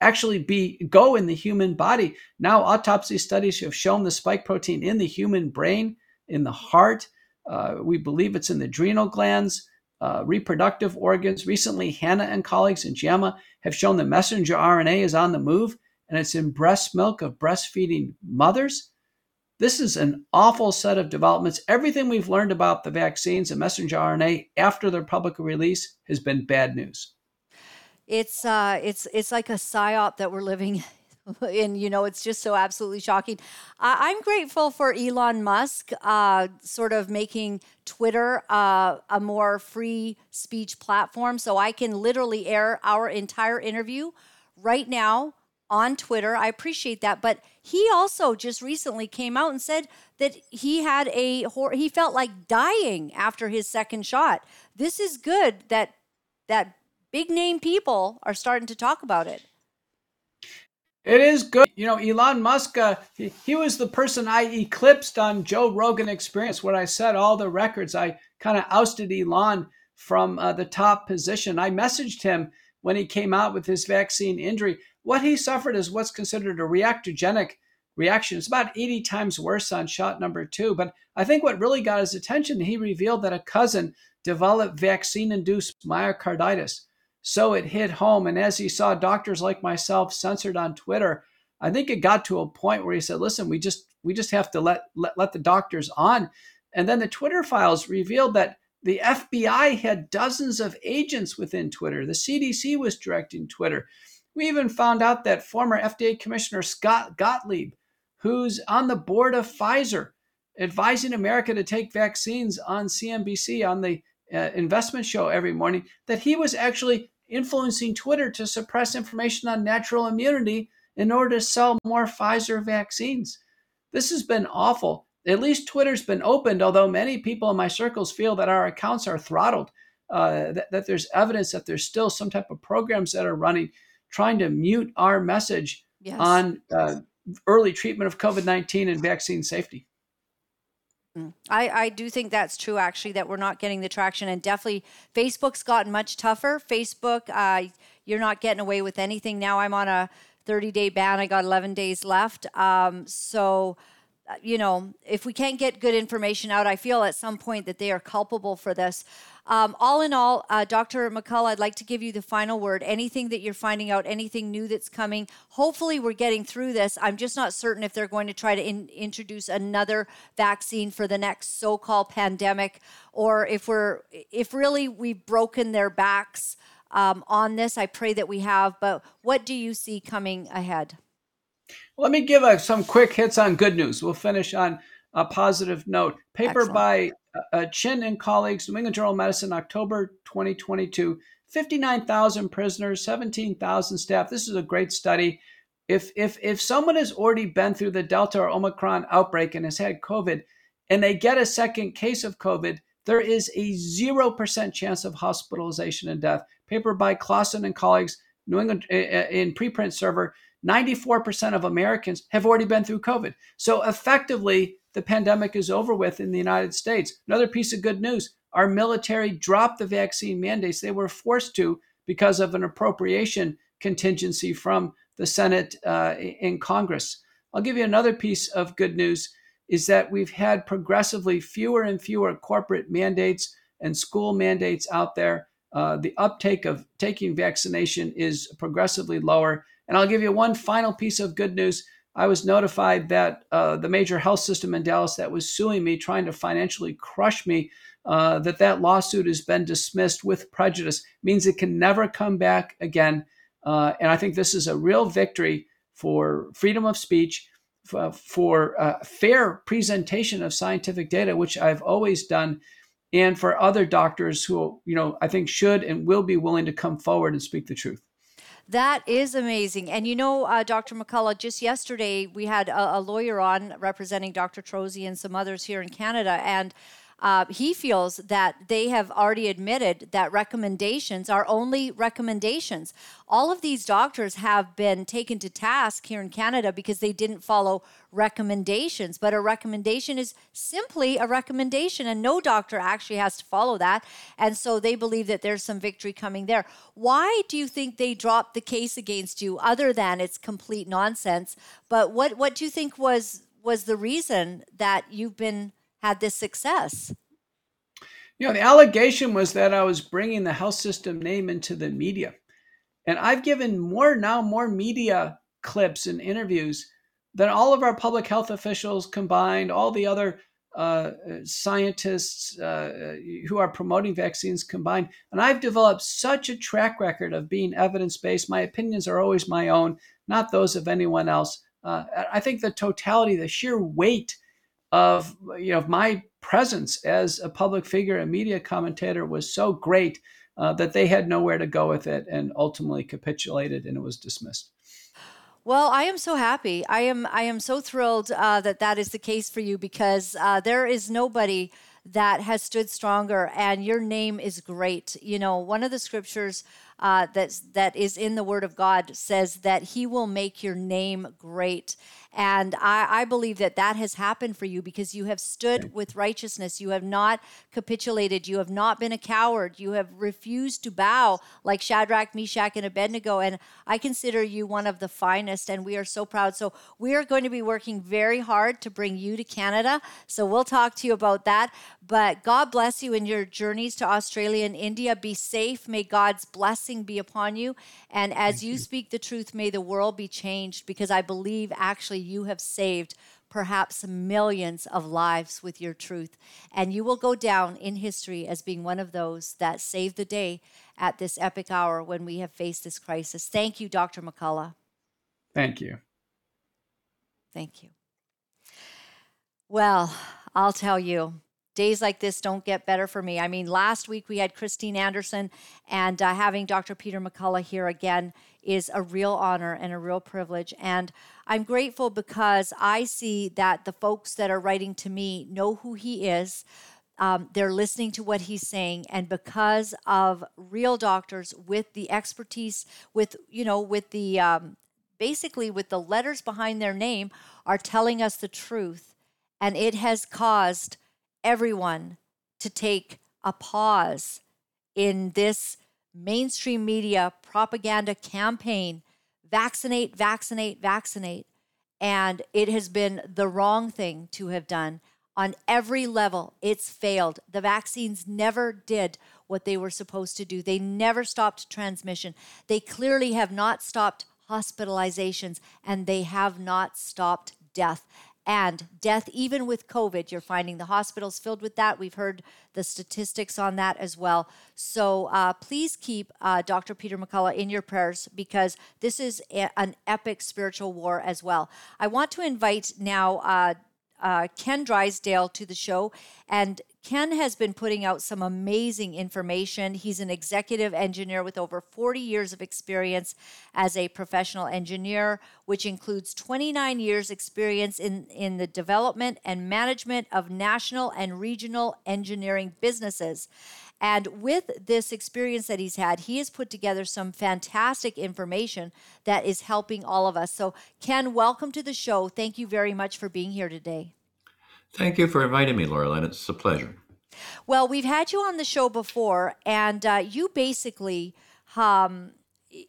actually be go in the human body. Now, autopsy studies have shown the spike protein in the human brain, in the heart. Uh, we believe it's in the adrenal glands, uh, reproductive organs. Recently, Hanna and colleagues in JAMA have shown the messenger R N A is on the move, and it's in breast milk of breastfeeding mothers. This is an awful set of developments. Everything we've learned about the vaccines and messenger R N A after their public release has been bad news. It's uh, it's it's like a psyop that we're living in. You know, it's just so absolutely shocking. Uh, I'm grateful for Elon Musk, uh, sort of making Twitter uh, a more free speech platform, so I can literally air our entire interview right now on Twitter. I appreciate that, but he also just recently came out and said that he had a he felt like dying after his second shot. This is good that that. Big name people are starting to talk about it. It is good. You know, Elon Musk, uh, he, he was the person I eclipsed on Joe Rogan Experience when I set all the records. I kind of ousted Elon from uh, the top position. I messaged him when he came out with his vaccine injury. What he suffered is what's considered a reactogenic reaction. It's about eighty times worse on shot number two. But I think what really got his attention, he revealed that a cousin developed vaccine-induced myocarditis. So it hit home. And as he saw doctors like myself censored on Twitter, I think it got to a point where he said, listen, we just we just have to let, let, let the doctors on. And then the Twitter files revealed that the F B I had dozens of agents within Twitter. The C D C was directing Twitter. We even found out that former F D A Commissioner Scott Gottlieb, who's on the board of Pfizer, advising America to take vaccines on C N B C, on the uh, investment show every morning, that he was actually influencing Twitter to suppress information on natural immunity in order to sell more Pfizer vaccines. This has been awful. At least Twitter's been opened, although many people in my circles feel that our accounts are throttled, uh, that, that there's evidence that there's still some type of programs that are running, trying to mute our message yes. on uh, early treatment of COVID nineteen and vaccine safety. I, I do think that's true, actually, that we're not getting the traction. And definitely Facebook's gotten much tougher. Facebook, uh, you're not getting away with anything. Now I'm on a thirty-day ban. I got eleven days left. Um, so, you know, if we can't get good information out, I feel at some point that they are culpable for this. Um, all in all, uh, Doctor McCullough, I'd like to give you the final word. Anything that you're finding out, anything new that's coming. Hopefully we're getting through this. I'm just not certain if they're going to try to in- introduce another vaccine for the next so-called pandemic, or if we're, if really we've broken their backs um, on this. I pray that we have, but what do you see coming ahead? Let me give uh, some quick hits on good news. We'll finish on a positive note. Paper Excellent. by uh, Chin and colleagues, New England Journal of Medicine, October twenty twenty-two, fifty-nine thousand prisoners, seventeen thousand staff. This is a great study. If, if, if someone has already been through the Delta or Omicron outbreak and has had COVID, and they get a second case of COVID, there is a zero percent chance of hospitalization and death. Paper by Clausen and colleagues, New England uh, in preprint server, ninety-four percent of Americans have already been through COVID. So effectively, the pandemic is over with in the United States. Another piece of good news, our military dropped the vaccine mandates. They were forced to because of an appropriation contingency from the Senate uh, in Congress. I'll give you another piece of good news, is that we've had progressively fewer and fewer corporate mandates and school mandates out there. Uh, the uptake of taking vaccination is progressively lower. And I'll give you one final piece of good news. I was notified that uh, the major health system in Dallas that was suing me, trying to financially crush me, uh, that that lawsuit has been dismissed with prejudice. It means it can never come back again. Uh, and I think this is a real victory for freedom of speech, for, for uh, fair presentation of scientific data, which I've always done, and for other doctors who, you know, I think should and will be willing to come forward and speak the truth. That is amazing. And you know, uh, Doctor McCullough, just yesterday we had a, a lawyer on representing Doctor Trozzi and some others here in Canada, and uh, he feels that they have already admitted that recommendations are only recommendations. All of these doctors have been taken to task here in Canada because they didn't follow recommendations, but a recommendation is simply a recommendation, and no doctor actually has to follow that. And so they believe that there's some victory coming there. Why do you think they dropped the case against you, other than it's complete nonsense? But what what do you think was was the reason that you've been had this success? You know, the allegation was that I was bringing the health system name into the media, and I've given more now more media clips and interviews than all of our public health officials combined, all the other uh, scientists uh, who are promoting vaccines combined. And I've developed such a track record of being evidence-based. My opinions are always my own, not those of anyone else. Uh, I think the totality, the sheer weight of you know my presence as a public figure and media commentator was so great uh, that they had nowhere to go with it and ultimately capitulated, and it was dismissed. Well, I am so happy. I am I am so thrilled uh, that that is the case for you, because uh, there is nobody that has stood stronger, and your name is great. You know, one of the scriptures uh, that's, that is in the Word of God says that He will make your name great. And I, I believe that that has happened for you because you have stood with righteousness. You have not capitulated. You have not been a coward. You have refused to bow like Shadrach, Meshach, and Abednego. And I consider you one of the finest, and we are so proud. So we are going to be working very hard to bring you to Canada. So we'll talk to you about that. But God bless you in your journeys to Australia and India. Be safe. May God's blessing be upon you. And as you, you speak the truth, may the world be changed, because I believe actually you have saved perhaps millions of lives with your truth. And you will go down in history as being one of those that saved the day at this epic hour when we have faced this crisis. Thank you, Doctor McCullough. Thank you. Thank you. Well, I'll tell you, days like this don't get better for me. I mean, last week we had Christine Anderson, and uh, having Doctor Peter McCullough here again is a real honor and a real privilege. And I'm grateful because I see that the folks that are writing to me know who he is. Um, they're listening to what he's saying. And because of real doctors with the expertise, with, you know, with the, um, basically with the letters behind their name, are telling us the truth. And it has caused everyone to take a pause in this mainstream media propaganda campaign, vaccinate, vaccinate, vaccinate. And it has been the wrong thing to have done on every level. It's failed. The vaccines never did what they were supposed to do. They never stopped transmission. They clearly have not stopped hospitalizations, and they have not stopped death. And death, even with COVID, you're finding the hospitals filled with that. We've heard the statistics on that as well. So uh, please keep uh, Doctor Peter McCullough in your prayers, because this is a- an epic spiritual war as well. I want to invite now uh, uh, Ken Drysdale to the show. And Ken has been putting out some amazing information. He's an executive engineer with over forty years of experience as a professional engineer, which includes twenty-nine years experience in, in the development and management of national and regional engineering businesses. And with this experience that he's had, he has put together some fantastic information that is helping all of us. So Ken, welcome to the show. Thank you very much for being here today. Thank you for inviting me, Laura Lynn. It's a pleasure. Well, we've had you on the show before, and uh, you basically, um,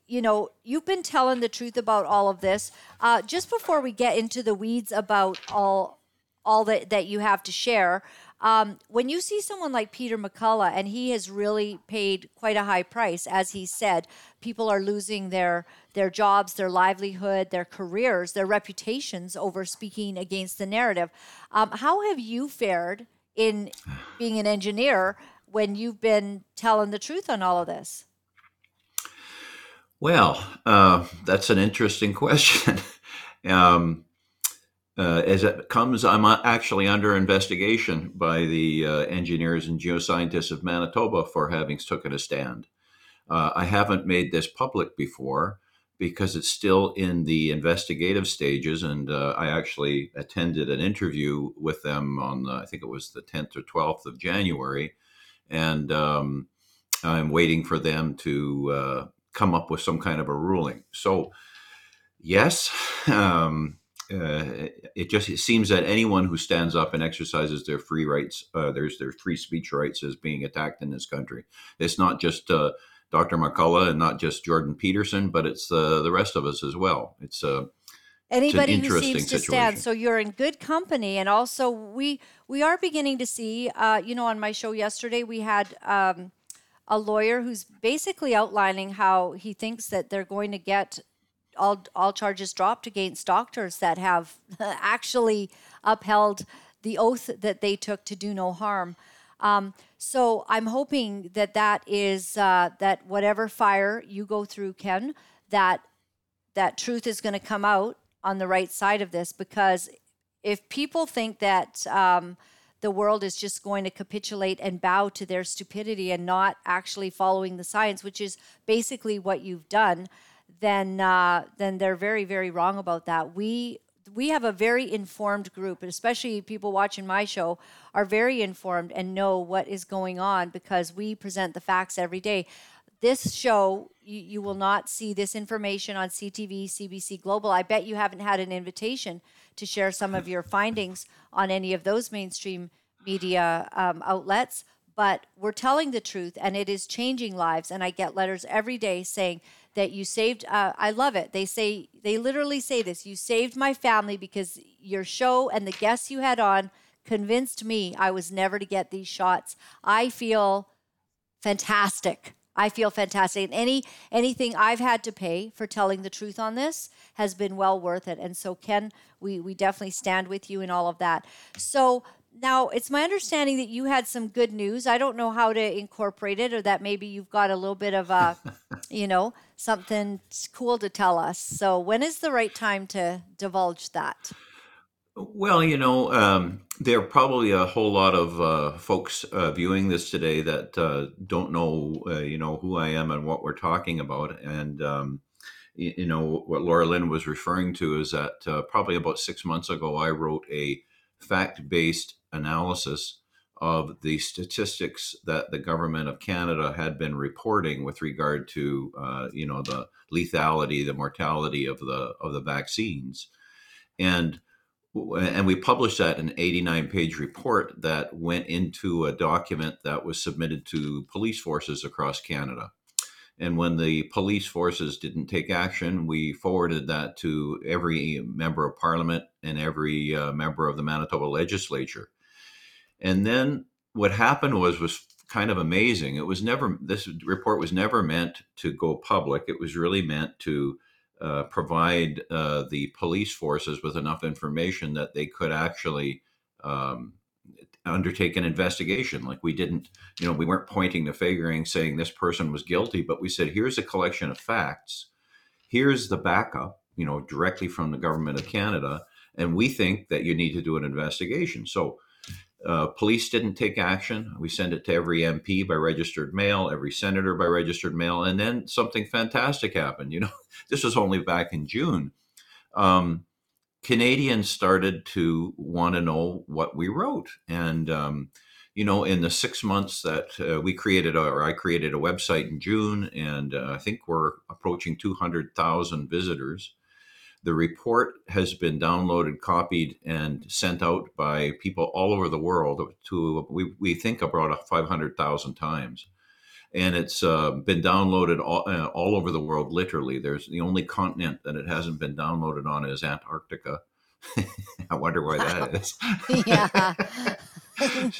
you know, you've been telling the truth about all of this. Uh, just before we get into the weeds about all all that, that you have to share, um, when you see someone like Peter McCullough, and he has really paid quite a high price, as he said, people are losing their their jobs, their livelihood, their careers, their reputations over speaking against the narrative. Um, how have you fared in being an engineer when you've been telling the truth on all of this? Well, uh, that's an interesting question. um, uh, as it comes, I'm actually under investigation by the uh, engineers and geoscientists of Manitoba for having taken a stand. Uh, I haven't made this public before, because it's still in the investigative stages. And uh, I actually attended an interview with them on, the, I think it was the tenth or twelfth of January. And um, I'm waiting for them to uh, come up with some kind of a ruling. So yes, um, uh, it just it seems that anyone who stands up and exercises their free rights, uh, there's their free speech rights, is being attacked in this country. It's not just uh, Doctor McCullough, and not just Jordan Peterson, but it's uh, the rest of us as well. It's uh, anybody it's an who seems to situation. Stand. So you're in good company, and also we we are beginning to see. Uh, you know, on my show yesterday, we had um, a lawyer who's basically outlining how he thinks that they're going to get all all charges dropped against doctors that have actually upheld the oath that they took to do no harm. Um, so I'm hoping that that is, uh, that whatever fire you go through, Ken, that that truth is going to come out on the right side of this, because if people think that um, the world is just going to capitulate and bow to their stupidity and not actually following the science, which is basically what you've done, then uh, then they're very, very wrong about that. We we have a very informed group, and especially people watching my show are very informed and know what is going on because we present the facts every day. This show, you, you will not see this information on C T V, C B C Global. I bet you haven't had an invitation to share some of your findings on any of those mainstream media um, outlets. But we're telling the truth, and it is changing lives. And I get letters every day saying that you saved, uh, I love it. They say, they literally say this, you saved my family because your show and the guests you had on convinced me I was never to get these shots. I feel fantastic. I feel fantastic. And any anything I've had to pay for telling the truth on this has been well worth it. And so, Ken, we, we definitely stand with you in all of that. So now it's my understanding that you had some good news. I don't know how to incorporate it, or that maybe you've got a little bit of a, you know, something cool to tell us. So when is the right time to divulge that? Well, you know, um, there are probably a whole lot of uh, folks uh, viewing this today that uh, don't know, uh, you know, who I am and what we're talking about. And, um, you, you know, what Laura Lynn was referring to is that uh, probably about six months ago, I wrote a fact-based analysis of the statistics that the government of Canada had been reporting with regard to, uh, you know, the lethality, the mortality of the of the vaccines. And And we published that in an eighty-nine page report that went into a document that was submitted to police forces across Canada. And when the police forces didn't take action, we forwarded that to every member of parliament and every uh, member of the Manitoba legislature. And then what happened was, was kind of amazing. It was never, this report was never meant to go public. It was really meant to Uh, provide uh, the police forces with enough information that they could actually um, undertake an investigation. Like, we didn't, you know, we weren't pointing the fingering saying this person was guilty, but we said, here's a collection of facts. Here's the backup, you know, directly from the government of Canada. And we think that you need to do an investigation. So uh, police didn't take action. We sent it to every M P by registered mail, every senator by registered mail. And then something fantastic happened, you know. This was only back in June. Um, Canadians started to want to know what we wrote. And, um, you know, in the six months that uh, we created, or I created a website in June, and uh, I think we're approaching two hundred thousand visitors. The report has been downloaded, copied, and sent out by people all over the world to, we, we think, about five hundred thousand times. And it's uh, been downloaded all, uh, all over the world, literally. There's the only continent that it hasn't been downloaded on is Antarctica. I wonder why that is. Yeah.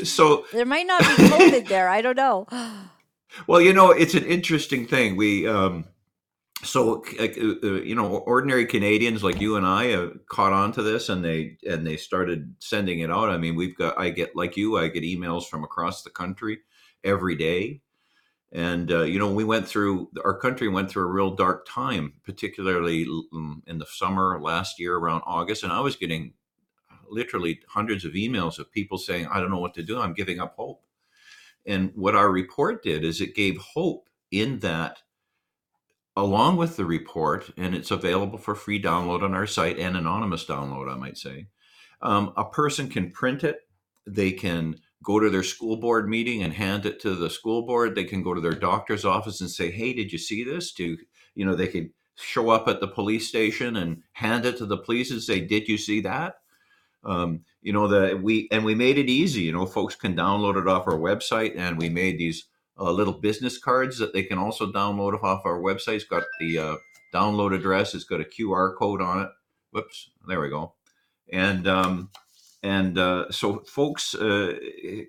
So there might not be COVID there. I don't know. Well, you know, it's an interesting thing. We, um, so uh, you know, ordinary Canadians like you and I uh, caught on to this, and they and they started sending it out. I mean, we've got, I get like you, I get emails from across the country every day. And, uh, you know, we went through, our country went through a real dark time, particularly in the summer last year around August. And I was getting literally hundreds of emails of people saying, I don't know what to do. I'm giving up hope. And what our report did is it gave hope in that, along with the report, and it's available for free download on our site, and anonymous download, I might say, um, a person can print it. They can go to their school board meeting and hand it to the school board. They can go to their doctor's office and say, hey, did you see this? Do you know, they could show up at the police station and hand it to the police and say, did you see that? Um, you know, that we, and we made it easy, you know, folks can download it off our website, and we made these uh, little business cards that they can also download off our website. It's got the uh, download address. It's got a Q R code on it. Whoops, there we go. And, um, And uh, so folks uh,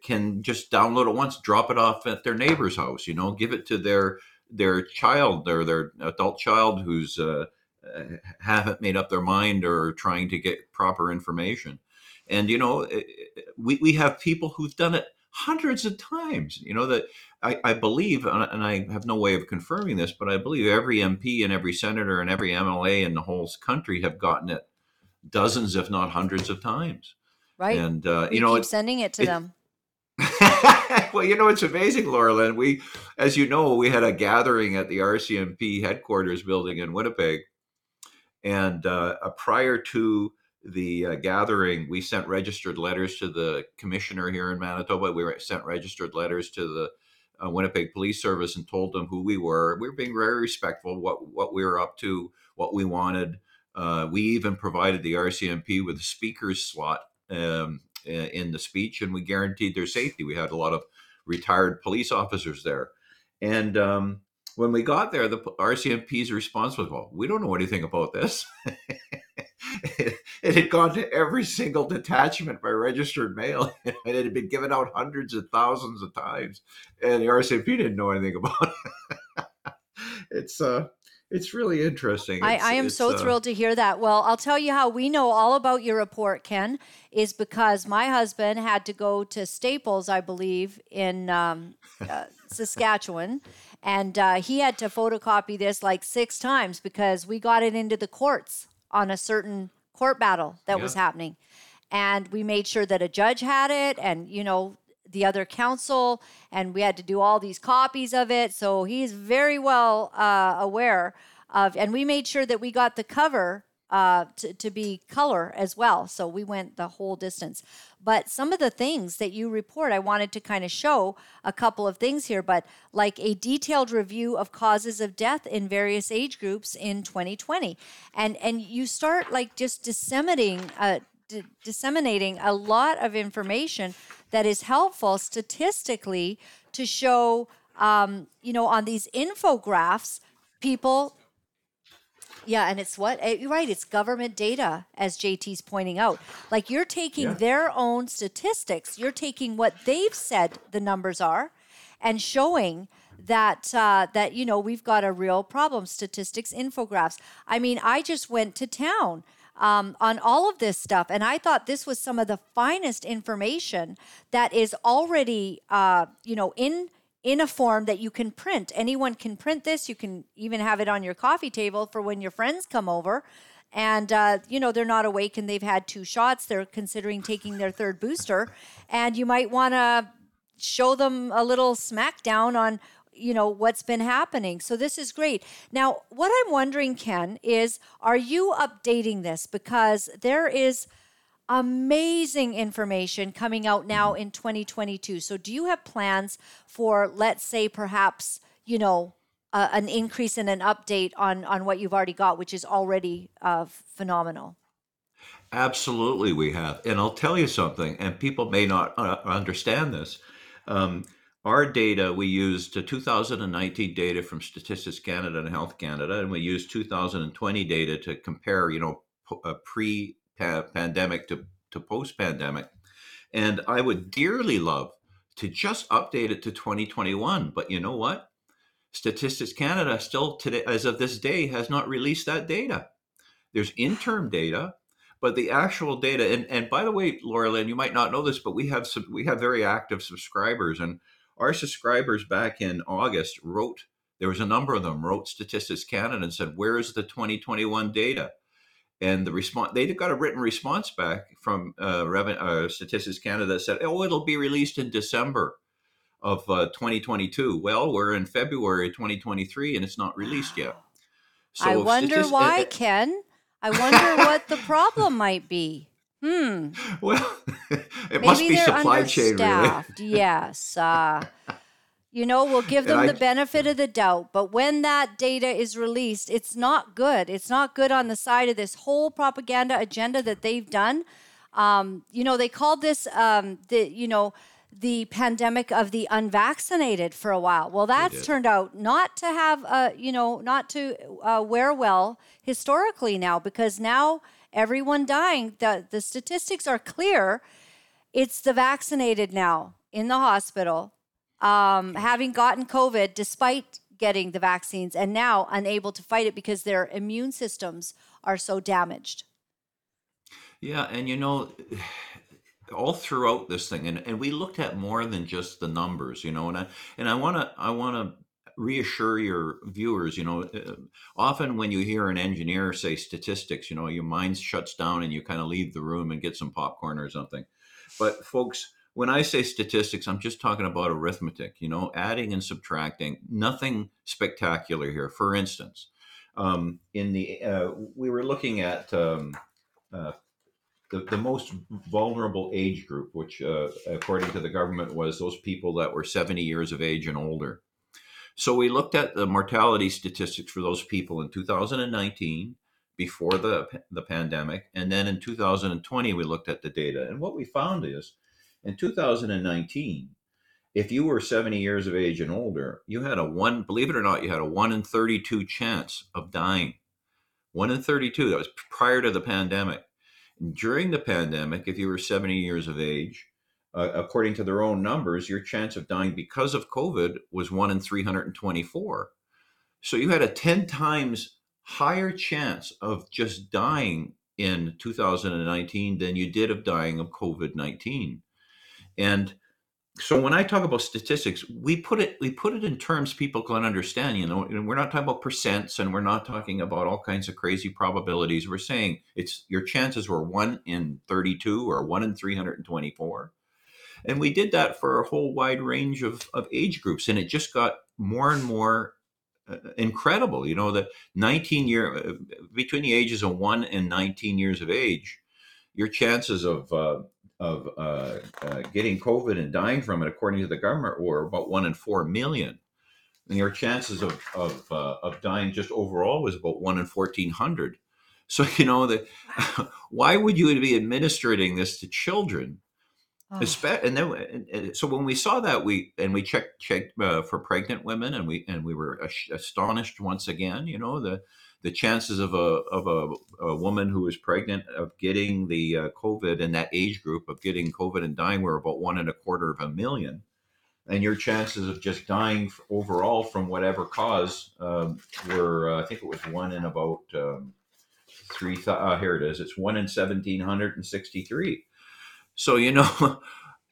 can just download it once, drop it off at their neighbor's house, you know, give it to their their child or their adult child who's uh, haven't made up their mind or trying to get proper information. And, you know, we, we have people who've done it hundreds of times, you know, that I, I believe, and I have no way of confirming this, but I believe every M P and every senator and every M L A in the whole country have gotten it dozens, if not hundreds of times. Right. And, uh, you know, keep it, sending it to it, them. Well, you know, it's amazing, Laura Lynn. We, as you know, we had a gathering at the R C M P headquarters building in Winnipeg. And uh, uh, prior to the uh, gathering, we sent registered letters to the commissioner here in Manitoba. We were, sent registered letters to the uh, Winnipeg Police Service and told them who we were. We were being very respectful, what, what we were up to, what we wanted. Uh, we even provided the R C M P with a speaker's slot um, in the speech, and we guaranteed their safety. We had a lot of retired police officers there. And um, when we got there, the R C M P's response was, well, we don't know anything about this. it, it had gone to every single detachment by registered mail, and it had been given out hundreds of thousands of times, and the R C M P didn't know anything about it. it's uh, It's really interesting. It's, I, I am so uh, thrilled to hear that. Well, I'll tell you how we know all about your report, Ken, is because my husband had to go to Staples, I believe, in um, uh, Saskatchewan, and uh, he had to photocopy this like six times because we got it into the courts on a certain court battle that yeah. was happening. And we made sure that a judge had it and, you know, the other counsel, and we had to do all these copies of it. So he's very well uh, aware of, and we made sure that we got the cover uh, to, to be color as well. So we went the whole distance. But some of the things that you report, I wanted to kind of show a couple of things here, but like a detailed review of causes of death in various age groups in twenty twenty. And, and you start like just disseminating uh, D- disseminating a lot of information that is helpful statistically to show, um, you know, on these infographics, people, yeah, and it's what? It, right, it's government data, as J T's pointing out. Like you're taking yeah. their own statistics, you're taking what they've said the numbers are and showing that, uh, that you know, we've got a real problem, statistics, infographics. I mean, I just went to town Um, on all of this stuff. And I thought this was some of the finest information that is already, uh, you know, in in a form that you can print. Anyone can print this. You can even have it on your coffee table for when your friends come over. And, uh, you know, they're not awake and they've had two shots. They're considering taking their third booster. And you might want to show them a little smackdown on, you know, what's been happening. So this is great. Now, what I'm wondering, Ken, is are you updating this? Because there is amazing information coming out now in twenty twenty-two. So do you have plans for, let's say, perhaps, you know, uh, an increase and an update on, on what you've already got, which is already uh, phenomenal? Absolutely, we have. And I'll tell you something, and people may not uh, understand this. Um, Our data, we used two thousand nineteen data from Statistics Canada and Health Canada, and we used two thousand twenty data to compare, you know, pre-pandemic to, to post-pandemic. And I would dearly love to just update it to twenty twenty-one, but you know what? Statistics Canada still today, as of this day, has not released that data. There's interim data. But the actual data, and, and by the way, Laura Lynn, you might not know this, but we have some, we have very active subscribers, and our subscribers back in August wrote, there was a number of them, wrote Statistics Canada and said, where is the twenty twenty-one data? And the response, they got a written response back from uh, Reven- uh, Statistics Canada that said, oh, it'll be released in December of uh, twenty twenty-two. Well, we're in February twenty twenty-three and it's not released yet. So I wonder Statist- why, uh, Ken. I wonder what the problem might be. Hmm. Well, it Maybe must be supply chain related. Yes. Uh, you know, we'll give them I, the benefit of the doubt. But when that data is released, it's not good. It's not good on the side of this whole propaganda agenda that they've done. Um, you know, they called this, um, the you know, the pandemic of the unvaccinated for a while. Well, that's turned out not to have, uh, you know, not to uh, wear well historically now, because now everyone dying, the, the statistics are clear. It's the vaccinated now in the hospital, um, having gotten COVID despite getting the vaccines and now unable to fight it because their immune systems are so damaged. Yeah, and you know, all throughout this thing, and, and we looked at more than just the numbers, you know, and I and I want to I want to reassure your viewers, you know, often when you hear an engineer say statistics, you know, your mind shuts down and you kind of leave the room and get some popcorn or something. But folks, when I say statistics, I'm just talking about arithmetic, you know, adding and subtracting, nothing spectacular here. For instance, um, in the uh, we were looking at um, uh, the, the most vulnerable age group, which uh, according to the government was those people that were seventy years of age and older. So we looked at the mortality statistics for those people in two thousand nineteen, before the the pandemic, and then in two thousand twenty we looked at the data. And what we found is, in two thousand nineteen, if you were seventy years of age and older, you had a one, believe it or not, you had a one in thirty-two chance of dying. one in thirty-two, that was prior to the pandemic. And during the pandemic, if you were seventy years of age, Uh, according to their own numbers, your chance of dying because of COVID was one in three hundred twenty-four. So you had a ten times higher chance of just dying in two thousand nineteen than you did of dying of COVID nineteen. And so when I talk about statistics, we put it we put it in terms people can understand, you know, and we're not talking about percents and we're not talking about all kinds of crazy probabilities. We're saying it's your chances were one in thirty-two or one in three hundred twenty-four. And we did that for a whole wide range of, of age groups. And it just got more and more uh, incredible. You know, that nineteen year, uh, between the ages of one and nineteen years of age, your chances of uh, of uh, uh, getting COVID and dying from it, according to the government, were about one in four million. And your chances of of, uh, of dying just overall was about one in fourteen hundred. So, you know, that why would you be administering this to children? Oh. And then, and, and so when we saw that, we and we checked checked uh, for pregnant women, and we and we were astonished once again. You know, the the chances of a of a, a woman who is pregnant of getting the uh, COVID in that age group of getting COVID and dying were about one and a quarter of a million, and your chances of just dying overall from whatever cause um, were uh, I think it was one in about um, three. Th- uh, here it is. It's one in one thousand seven hundred sixty-three. So, you know,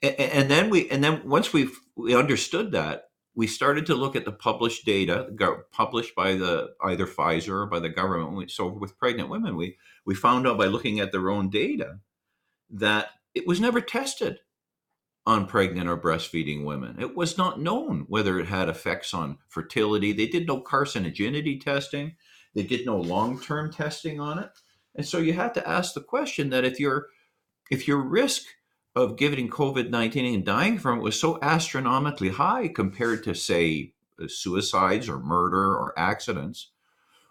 and, and then we and then once we we understood that, we started to look at the published data published by the either Pfizer or by the government. So with pregnant women, we we found out by looking at their own data that it was never tested on pregnant or breastfeeding women. It was not known whether it had effects on fertility. They did no carcinogenicity testing. They did no long-term testing on it. And so you had to ask the question that if you're If your risk of giving COVID nineteen and dying from it was so astronomically high compared to, say, suicides or murder or accidents,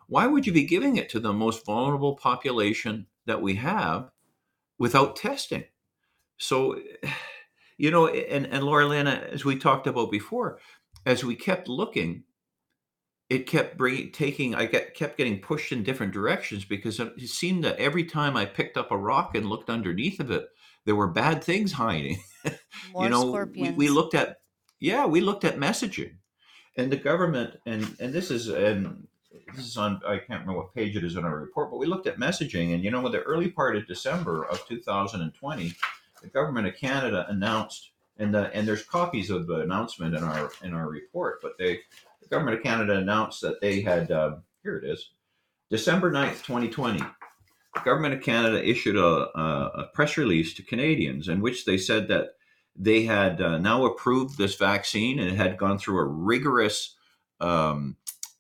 why would you be giving it to the most vulnerable population that we have without testing? So, you know, and, and Laura Lynn, as we talked about before, as we kept looking, it kept bringing, taking, I get, kept getting pushed in different directions because it seemed that every time I picked up a rock and looked underneath of it, there were bad things hiding. More you know, scorpions. We, we looked at, yeah, we looked at messaging, and the government, and and this is and this is on, I can't remember what page it is in our report, but we looked at messaging, and you know, with the early part of December of two thousand twenty, the government of Canada announced, and the, and there's copies of the announcement in our in our report, but they. The government of Canada announced that they had, uh, here it is, December ninth, twenty twenty. The government of Canada issued a, a press release to Canadians in which they said that they had uh, now approved this vaccine, and it had gone through a rigorous um,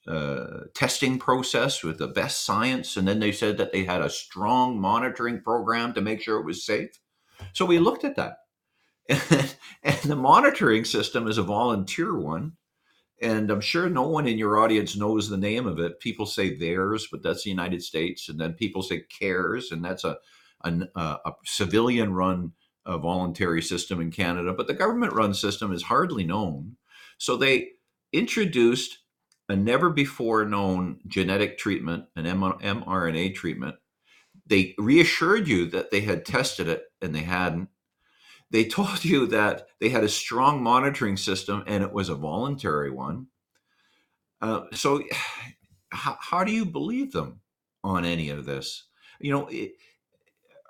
uh, testing process with the best science. And then they said that they had a strong monitoring program to make sure it was safe. So we looked at that. And, and the monitoring system is a volunteer one. And I'm sure no one in your audience knows the name of it. People say theirs, but that's the United States. And then people say CARES, and that's a, a, a civilian-run uh, voluntary system in Canada. But the government-run system is hardly known. So they introduced a never-before-known genetic treatment, an mRNA treatment. They reassured you that they had tested it, and they hadn't. They told you that they had a strong monitoring system and it was a voluntary one. Uh, so how, how do you believe them on any of this? You know, it,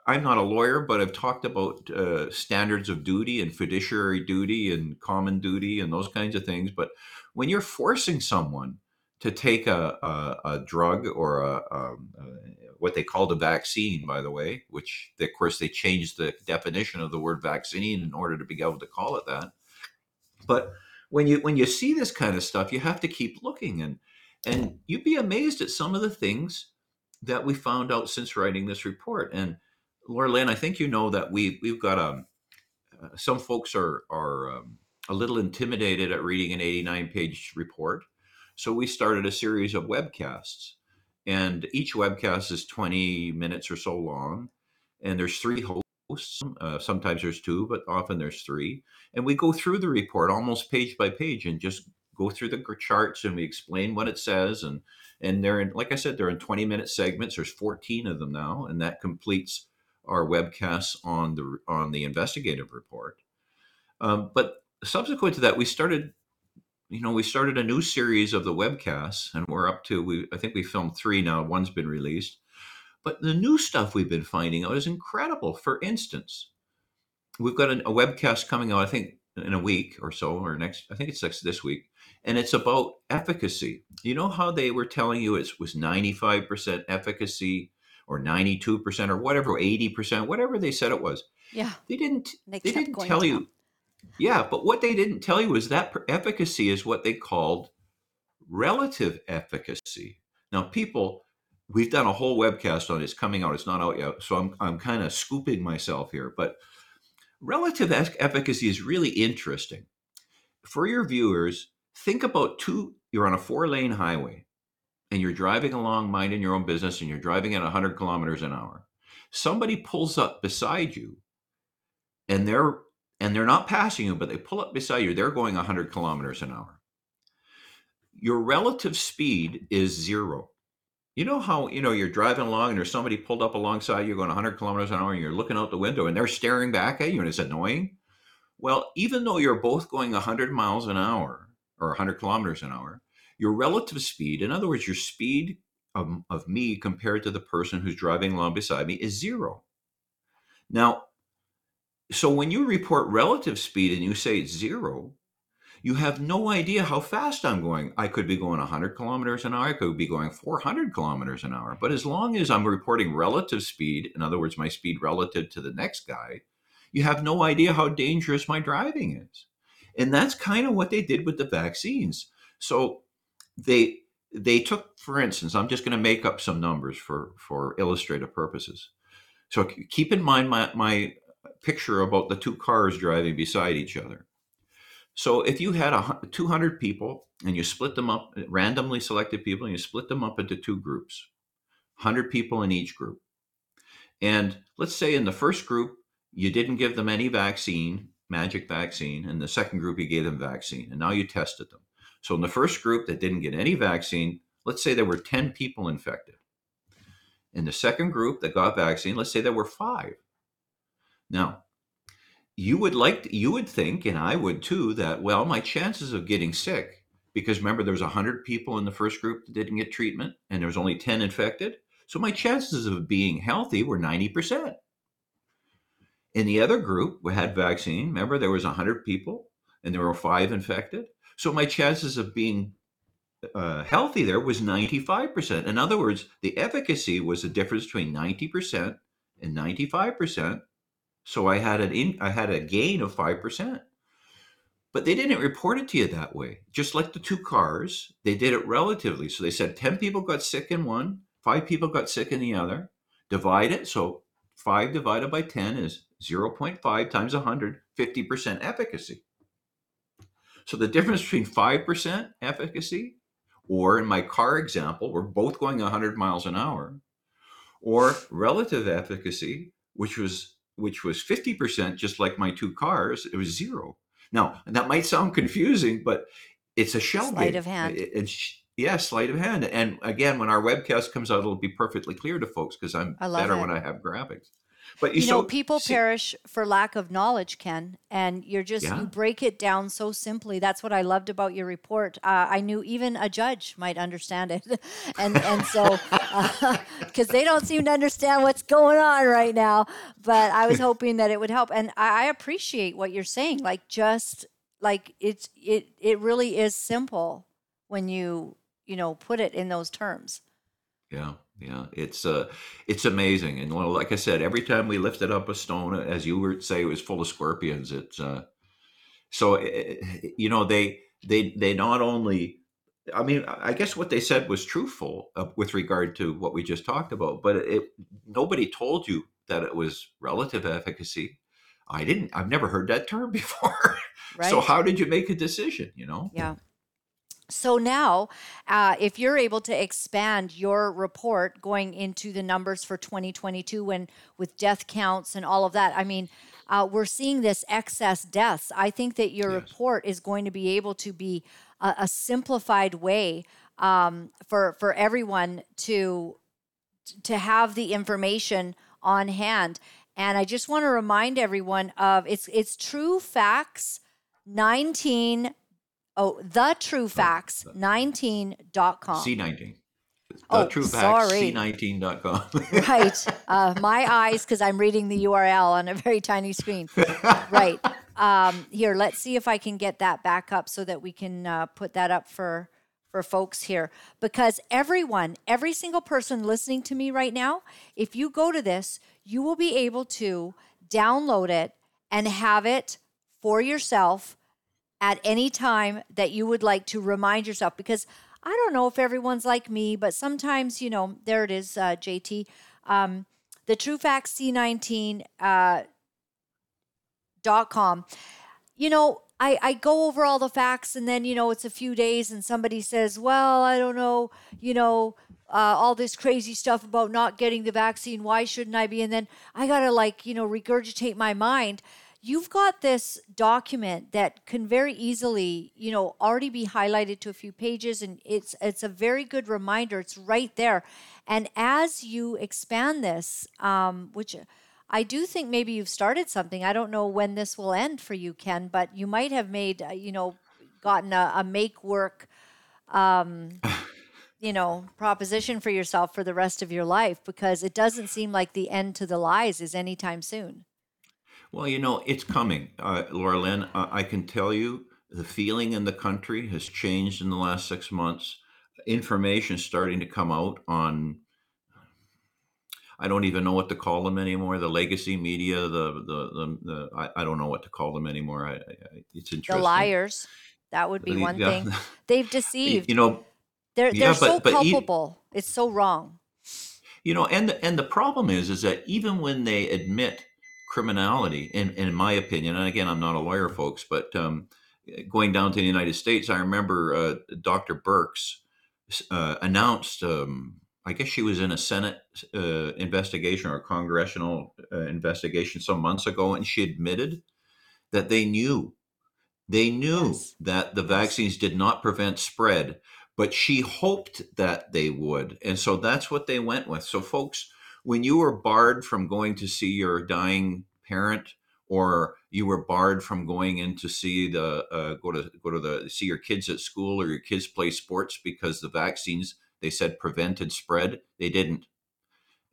I'm not a lawyer, but I've talked about uh, standards of duty and fiduciary duty and common duty and those kinds of things. But when you're forcing someone to take a, a, a drug or a, a, a, what they called a vaccine, by the way, which of course they changed the definition of the word vaccine in order to be able to call it that. But when you when you see this kind of stuff, you have to keep looking, and and you'd be amazed at some of the things that we found out since writing this report. And Laura Lynn, I think you know that we, we've got um, uh, some folks are, are um, a little intimidated at reading an eighty-nine page report. So we started a series of webcasts, and each webcast is twenty minutes or so long. And there's three hosts. Uh, sometimes there's two, but often there's three. And we go through the report almost page by page and just go through the charts, and we explain what it says. And and they're in, like I said, they're in twenty minute segments. There's fourteen of them now, and that completes our webcasts on the on the investigative report. Um, but subsequent to that, we started, you know, we started a new series of the webcasts, and we're up to, we I think we filmed three now, one's been released. But the new stuff we've been finding out is incredible. For instance, we've got an, a webcast coming out, I think in a week or so, or next, I think it's next this week, and it's about efficacy. You know how they were telling you it was ninety-five percent efficacy, or ninety-two percent, or whatever, eighty percent, whatever they said it was. Yeah. They didn't, they, they didn't tell down. you. Yeah. But what they didn't tell you is that efficacy is what they called relative efficacy. Now, people, we've done a whole webcast on it. It's coming out. It's not out yet. So I'm, I'm kind of scooping myself here, but relative efficacy is really interesting. For your viewers, think about two, you're on a four lane highway, and you're driving along minding your own business, and you're driving at one hundred kilometers an hour. Somebody pulls up beside you, and they're and they're not passing you, but they pull up beside you. They're going one hundred kilometers an hour. Your relative speed is zero. You know how, you know, you're driving along and there's somebody pulled up alongside you going one hundred kilometers an hour, and you're looking out the window and they're staring back at you, and it's annoying. Well, even though you're both going one hundred miles an hour or one hundred kilometers an hour, your relative speed, in other words, your speed of, of me compared to the person who's driving along beside me, is zero. Now, so when you report relative speed and you say it's zero, you have no idea how fast I'm going. I could be going one hundred kilometers an hour. I could be going four hundred kilometers an hour. But as long as I'm reporting relative speed, in other words, my speed relative to the next guy, you have no idea how dangerous my driving is. And that's kind of what they did with the vaccines. So They they took, for instance, I'm just going to make up some numbers for, for illustrative purposes. So keep in mind my, my picture about the two cars driving beside each other. So if you had a, two hundred people and you split them up, randomly selected people, and you split them up into two groups, one hundred people in each group. And let's say in the first group, you didn't give them any vaccine, magic vaccine. In the second group, you gave them vaccine, and now you tested them. So in the first group that didn't get any vaccine, let's say there were ten people infected. In the second group that got vaccine, let's say there were five. Now, you would like, to, you would think, and I would too, that, well, my chances of getting sick, because remember, there was one hundred people in the first group that didn't get treatment, and there was only ten infected. So my chances of being healthy were ninety percent. In the other group, we had vaccine. Remember, there was one hundred people and there were five infected. So my chances of being uh, healthy there was ninety-five percent. In other words, the efficacy was the difference between ninety percent and ninety-five percent. So I had an in, I had a gain of five percent. But they didn't report it to you that way. Just like the two cars, they did it relatively. So they said ten people got sick in one, five people got sick in the other. Divide it. So five divided by ten is zero point five times one hundred, fifty percent efficacy. So the difference between five percent efficacy, or in my car example, we're both going one hundred miles an hour, or relative efficacy, which was which was fifty percent, just like my two cars, it was zero. Now, that might sound confusing, but it's a shell game. Sleight of hand. It, it, yeah, sleight of hand. And again, when our webcast comes out, it'll be perfectly clear to folks, because I'm better it. when I have graphics. But you, you know, so, people so, perish for lack of knowledge, Ken. And you're just, yeah. you break it down so simply. That's what I loved about your report. Uh, I knew even a judge might understand it. and and so, because uh, they don't seem to understand what's going on right now. But I was hoping that it would help. And I, I appreciate what you're saying. Like, just like it's, it, it really is simple when you, you know, put it in those terms. Yeah. Yeah, it's uh, it's amazing. And like I said, every time we lifted up a stone, as you would say, it was full of scorpions. It's uh, so, you know, they they they not only, I mean, I guess what they said was truthful uh, with regard to what we just talked about. But it, nobody told you that it was relative efficacy. I didn't. I've never heard that term before. Right. So how did you make a decision, you know? Yeah. So now, uh, if you're able to expand your report going into the numbers for twenty twenty-two, when with death counts and all of that, I mean, uh, we're seeing this excess deaths. I think that your yes. report is going to be able to be a, a simplified way um, for for everyone to to have the information on hand. And I just want to remind everyone of it's it's True Facts nineteen. Oh, the True Facts nineteen dot com. C nineteen. The oh, True Facts sorry. C nineteen dot com. Right. Uh, my eyes, because I'm reading the U R L on a very tiny screen. Right. Um, here, let's see if I can get that back up so that we can uh, put that up for, for folks here. Because everyone, every single person listening to me right now, if you go to this, you will be able to download it and have it for yourself at any time that you would like to remind yourself, because I don't know if everyone's like me, but sometimes, you know, there it is, uh, J T. Um, the True Facts C nineteen uh, dot com. You know, I, I go over all the facts, and then, you know, it's a few days and somebody says, well, I don't know, you know, uh, all this crazy stuff about not getting the vaccine. Why shouldn't I be? And then I got to, like, you know, regurgitate my mind. You've got this document that can very easily, you know, already be highlighted to a few pages, and it's it's a very good reminder. It's right there. And as you expand this, um, which I do think maybe you've started something. I don't know when this will end for you, Ken, but you might have made, you know, gotten a, a make work, um, you know, proposition for yourself for the rest of your life, because it doesn't seem like the end to the lies is anytime soon. Well, you know, it's coming, uh, Laura Lynn. I-, I can tell you the feeling in the country has changed in the last six months. Information starting to come out on, I don't even know what to call them anymore. The legacy media, the, the, the, the I, I don't know what to call them anymore. I, I, it's interesting. The liars, that would be one yeah. thing. They've deceived. You know, They're, they're yeah, so but, but culpable. E- it's so wrong. You know, and the, and the problem is, is that even when they admit criminality, in, in my opinion, and again, I'm not a lawyer, folks, but um, going down to the United States, I remember uh, Doctor Birx uh, announced, um, I guess she was in a Senate uh, investigation or a congressional uh, investigation some months ago, and she admitted that they knew, they knew yes. that the vaccines did not prevent spread, but she hoped that they would. And so that's what they went with. So folks, when you were barred from going to see your dying parent, or you were barred from going in to see the uh, go to go to the see your kids at school, or your kids play sports because the vaccines, they said, prevented spread, they didn't.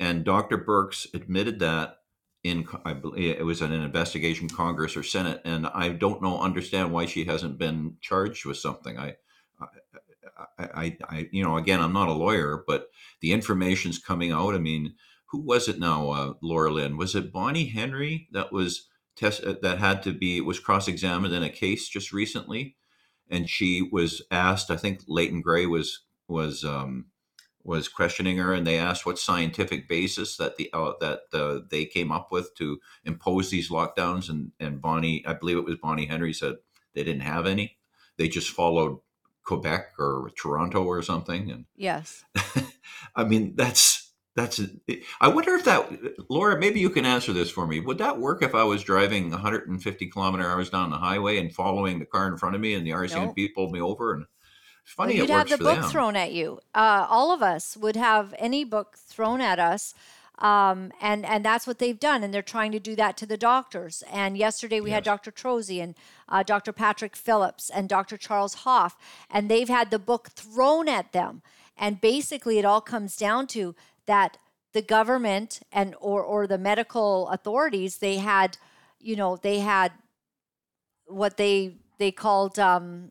And Doctor Birx admitted that in I believe it was an investigation, Congress or Senate, and I don't know understand why she hasn't been charged with something. I. I I, I, you know, again, I'm not a lawyer, but the information's coming out. I mean, who was it now, uh, Laura Lynn? Was it Bonnie Henry that was test that had to be was cross-examined in a case just recently, and she was asked. I think Leighton Gray was was um, was questioning her, and they asked what scientific basis that the uh, that uh, they came up with to impose these lockdowns, and and Bonnie, I believe it was Bonnie Henry, said they didn't have any. They just followed Quebec or Toronto or something. And yes, I mean, that's, that's, I wonder if that, Laura, maybe you can answer this for me. Would that work if I was driving one hundred fifty kilometer hours down the highway and following the car in front of me, and the R C M P nope. pulled me over? And it's funny, well, it works for them. You'd have the book thrown at you. Uh, all of us would have any book thrown at us. Um, and, and that's what they've done. And they're trying to do that to the doctors. And yesterday we yes. had Doctor Trozzi and uh, Doctor Patrick Phillips and Doctor Charles Hoff. And they've had the book thrown at them. And basically it all comes down to that the government and or, or the medical authorities, they had, you know, they had what they they called, um,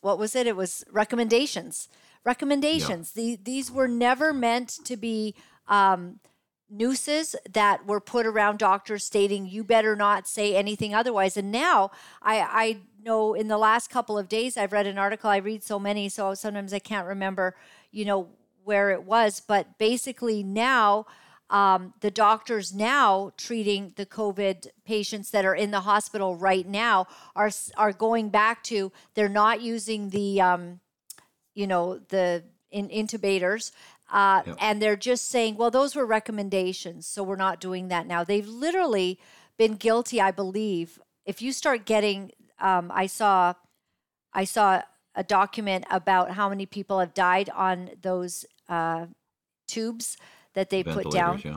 what was it? It was recommendations. Recommendations. Yeah. The, these were never meant to be... Um, nooses that were put around doctors stating, you better not say anything otherwise. And now I, I know in the last couple of days, I've read an article, I read so many, so sometimes I can't remember, you know, where it was. But basically now um, the doctors now treating the COVID patients that are in the hospital right now are, are going back to, they're not using the, um, you know, the in, intubators. Uh, yep. And they're just saying, well, those were recommendations, so we're not doing that now. They've literally been guilty, I believe. If you start getting, um, I saw, I saw a document about how many people have died on those uh, tubes that they put down, yeah.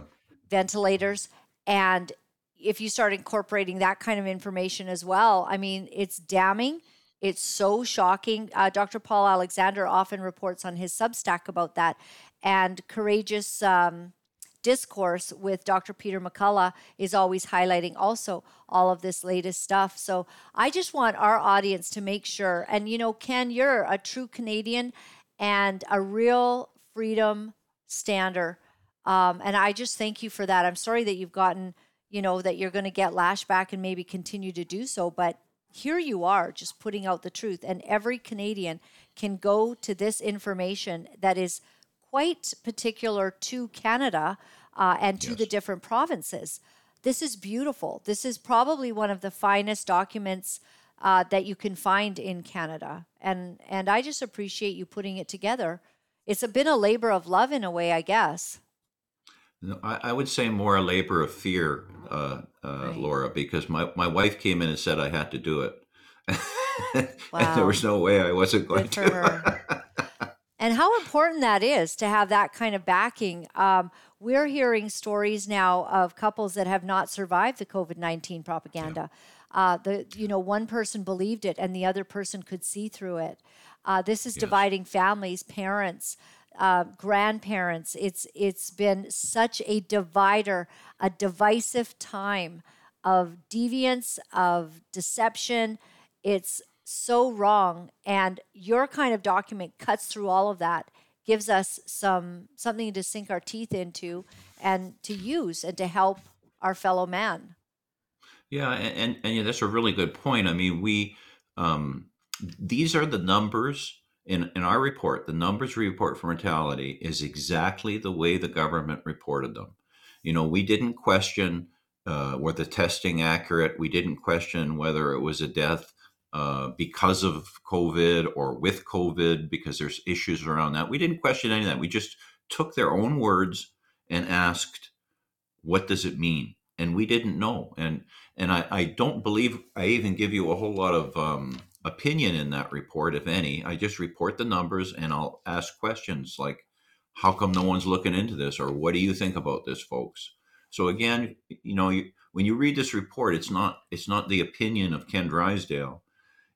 ventilators. And if you start incorporating that kind of information as well, I mean, it's damning. It's so shocking. Uh, Doctor Paul Alexander often reports on his Substack about that. And Courageous um, Discourse with Doctor Peter McCullough is always highlighting also all of this latest stuff. So I just want our audience to make sure. And, you know, Ken, you're a true Canadian and a real freedom stander. Um, and I just thank you for that. I'm sorry that you've gotten, you know, that you're going to get lashback and maybe continue to do so. But here you are just putting out the truth, and every Canadian can go to this information that is quite particular to Canada uh, and to yes. the different provinces. This is beautiful. This is probably one of the finest documents uh, that you can find in Canada. And, and I just appreciate you putting it together. It's a, been a labor of love in a way, I guess. No, I, I would say more a labor of fear, uh, uh, right. Laura, because my, my wife came in and said I had to do it. Wow. And there was no way I wasn't going to. And how important that is to have that kind of backing. Um, we're hearing stories now of couples that have not survived the COVID nineteen propaganda. Yeah. Uh, the you know, one person believed it and the other person could see through it. Uh, this is yes. dividing families, parents, Uh, grandparents. It's it's been such a divider, a divisive time of deviance, of deception. It's so wrong, and your kind of document cuts through all of that, gives us some something to sink our teeth into, and to use and to help our fellow man. Yeah, and and, and yeah, that's a really good point. I mean, we um, these are the numbers. In, in our report, the numbers we report for mortality is exactly the way the government reported them. You know, we didn't question uh, were the testing accurate. We didn't question whether it was a death uh, because of COVID or with COVID, because there's issues around that. We didn't question any of that. We just took their own words and asked, what does it mean? And we didn't know. And and I, I don't believe I even give you a whole lot of... Um, opinion in that report, if any. I just report the numbers and I'll ask questions like, how come no one's looking into this? Or what do you think about this, folks? So again, you know, you, when you read this report, it's not it's not the opinion of Ken Drysdale.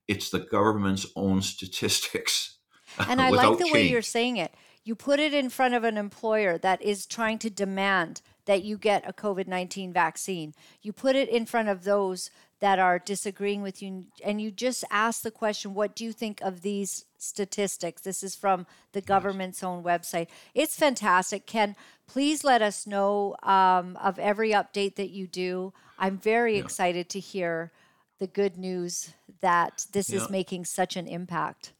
It's the government's own statistics. And I like the change. Way you're saying it. You put it in front of an employer that is trying to demand that you get a COVID nineteen vaccine. You put it in front of those that are disagreeing with you, and you just ask the question, what do you think of these statistics? This is from the government's own website. It's fantastic. Ken, please let us know um, of every update that you do. I'm very yeah. excited to hear the good news that this yeah. is making such an impact.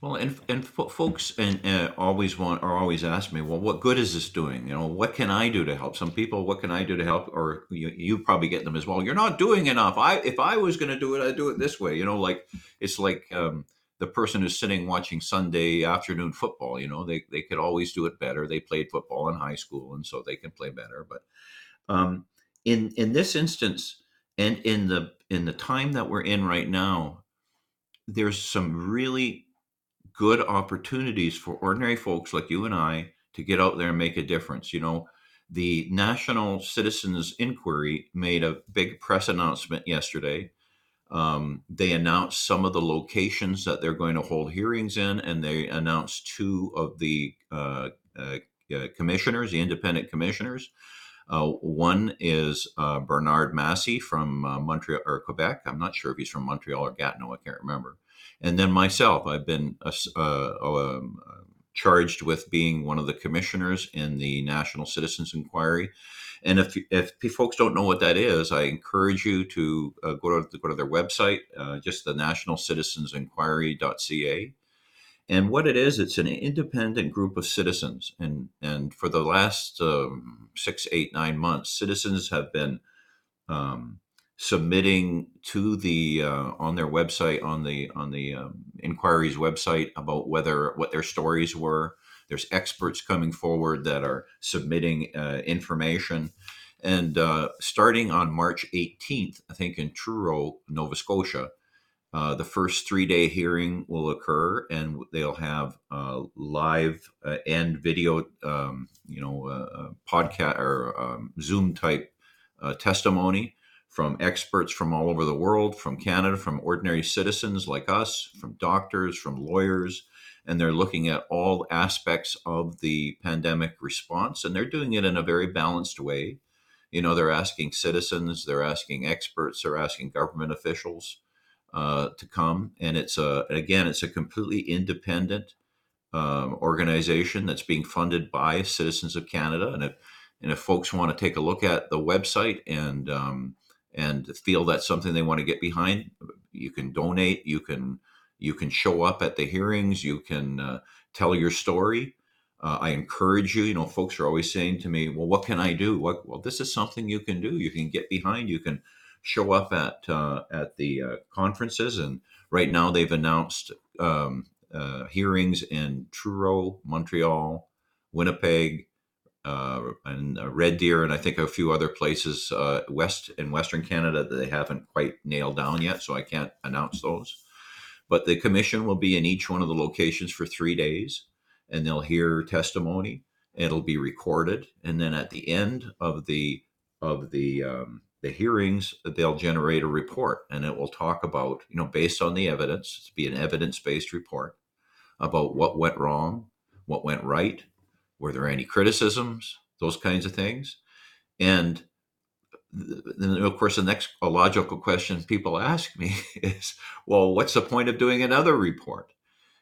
Well, and and fo- folks and uh, always want or always ask me, well, what good is this doing? You know, what can I do to help? Some people, what can I do to help? Or you, you probably get them as well. You're not doing enough. I if I was going to do it, I'd do it this way. You know, like it's like um, the person who's sitting watching Sunday afternoon football. You know, they they could always do it better. They played football in high school, and so they can play better. But um, in in this instance, and in the in the time that we're in right now, there's some really good opportunities for ordinary folks like you and I to get out there and make a difference. You know, The National Citizens Inquiry made a big press announcement yesterday. Um, they announced some of the locations that they're going to hold hearings in, and they announced two of the uh, uh, commissioners, the independent commissioners. Uh, one is uh, Bernard Massey from uh, Montreal or Quebec. I'm not sure if he's from Montreal or Gatineau. I can't remember. And then myself, I've been uh, uh, uh, charged with being one of the commissioners in the National Citizens Inquiry. And if if folks don't know what that is, I encourage you to uh, go to go to their website, uh, just the national citizens inquiry dot c a. And what it is, it's an independent group of citizens. And, and for the last um, six, eight, nine months, citizens have been um, submitting to the, uh, on their website, on the on the um, inquiry's website about whether, what their stories were. There's experts coming forward that are submitting uh, information. And uh, starting on March eighteenth, I think in Truro, Nova Scotia, Uh, the first three-day hearing will occur, and they'll have uh, live uh, and video, um, you know, uh, podcast or um, Zoom-type uh, testimony from experts from all over the world, from Canada, from ordinary citizens like us, from doctors, from lawyers, and they're looking at all aspects of the pandemic response, and they're doing it in a very balanced way. You know, they're asking citizens, they're asking experts, they're asking government officials Uh, to come. And it's a, again, it's a completely independent um, organization that's being funded by Citizens of Canada. And if, and if folks want to take a look at the website and um, and feel that's something they want to get behind, you can donate, you can, you can show up at the hearings, you can uh, tell your story. Uh, I encourage you, you know, folks are always saying to me, well, what can I do? What, well, this is something you can do. You can get behind, you can show up at uh, at the uh, conferences. And right now they've announced um, uh, hearings in Truro, Montreal, Winnipeg, uh, and uh, Red Deer, and I think a few other places uh, west in Western Canada that they haven't quite nailed down yet, so I can't announce those. But the commission will be in each one of the locations for three days, and they'll hear testimony. It'll be recorded, and then at the end of the of the um, the hearings, they'll generate a report, and it will talk about, you know, based on the evidence, it's be an evidence-based report about what went wrong, what went right, were there any criticisms, those kinds of things. And then, of course, the next logical question people ask me is, well, what's the point of doing another report?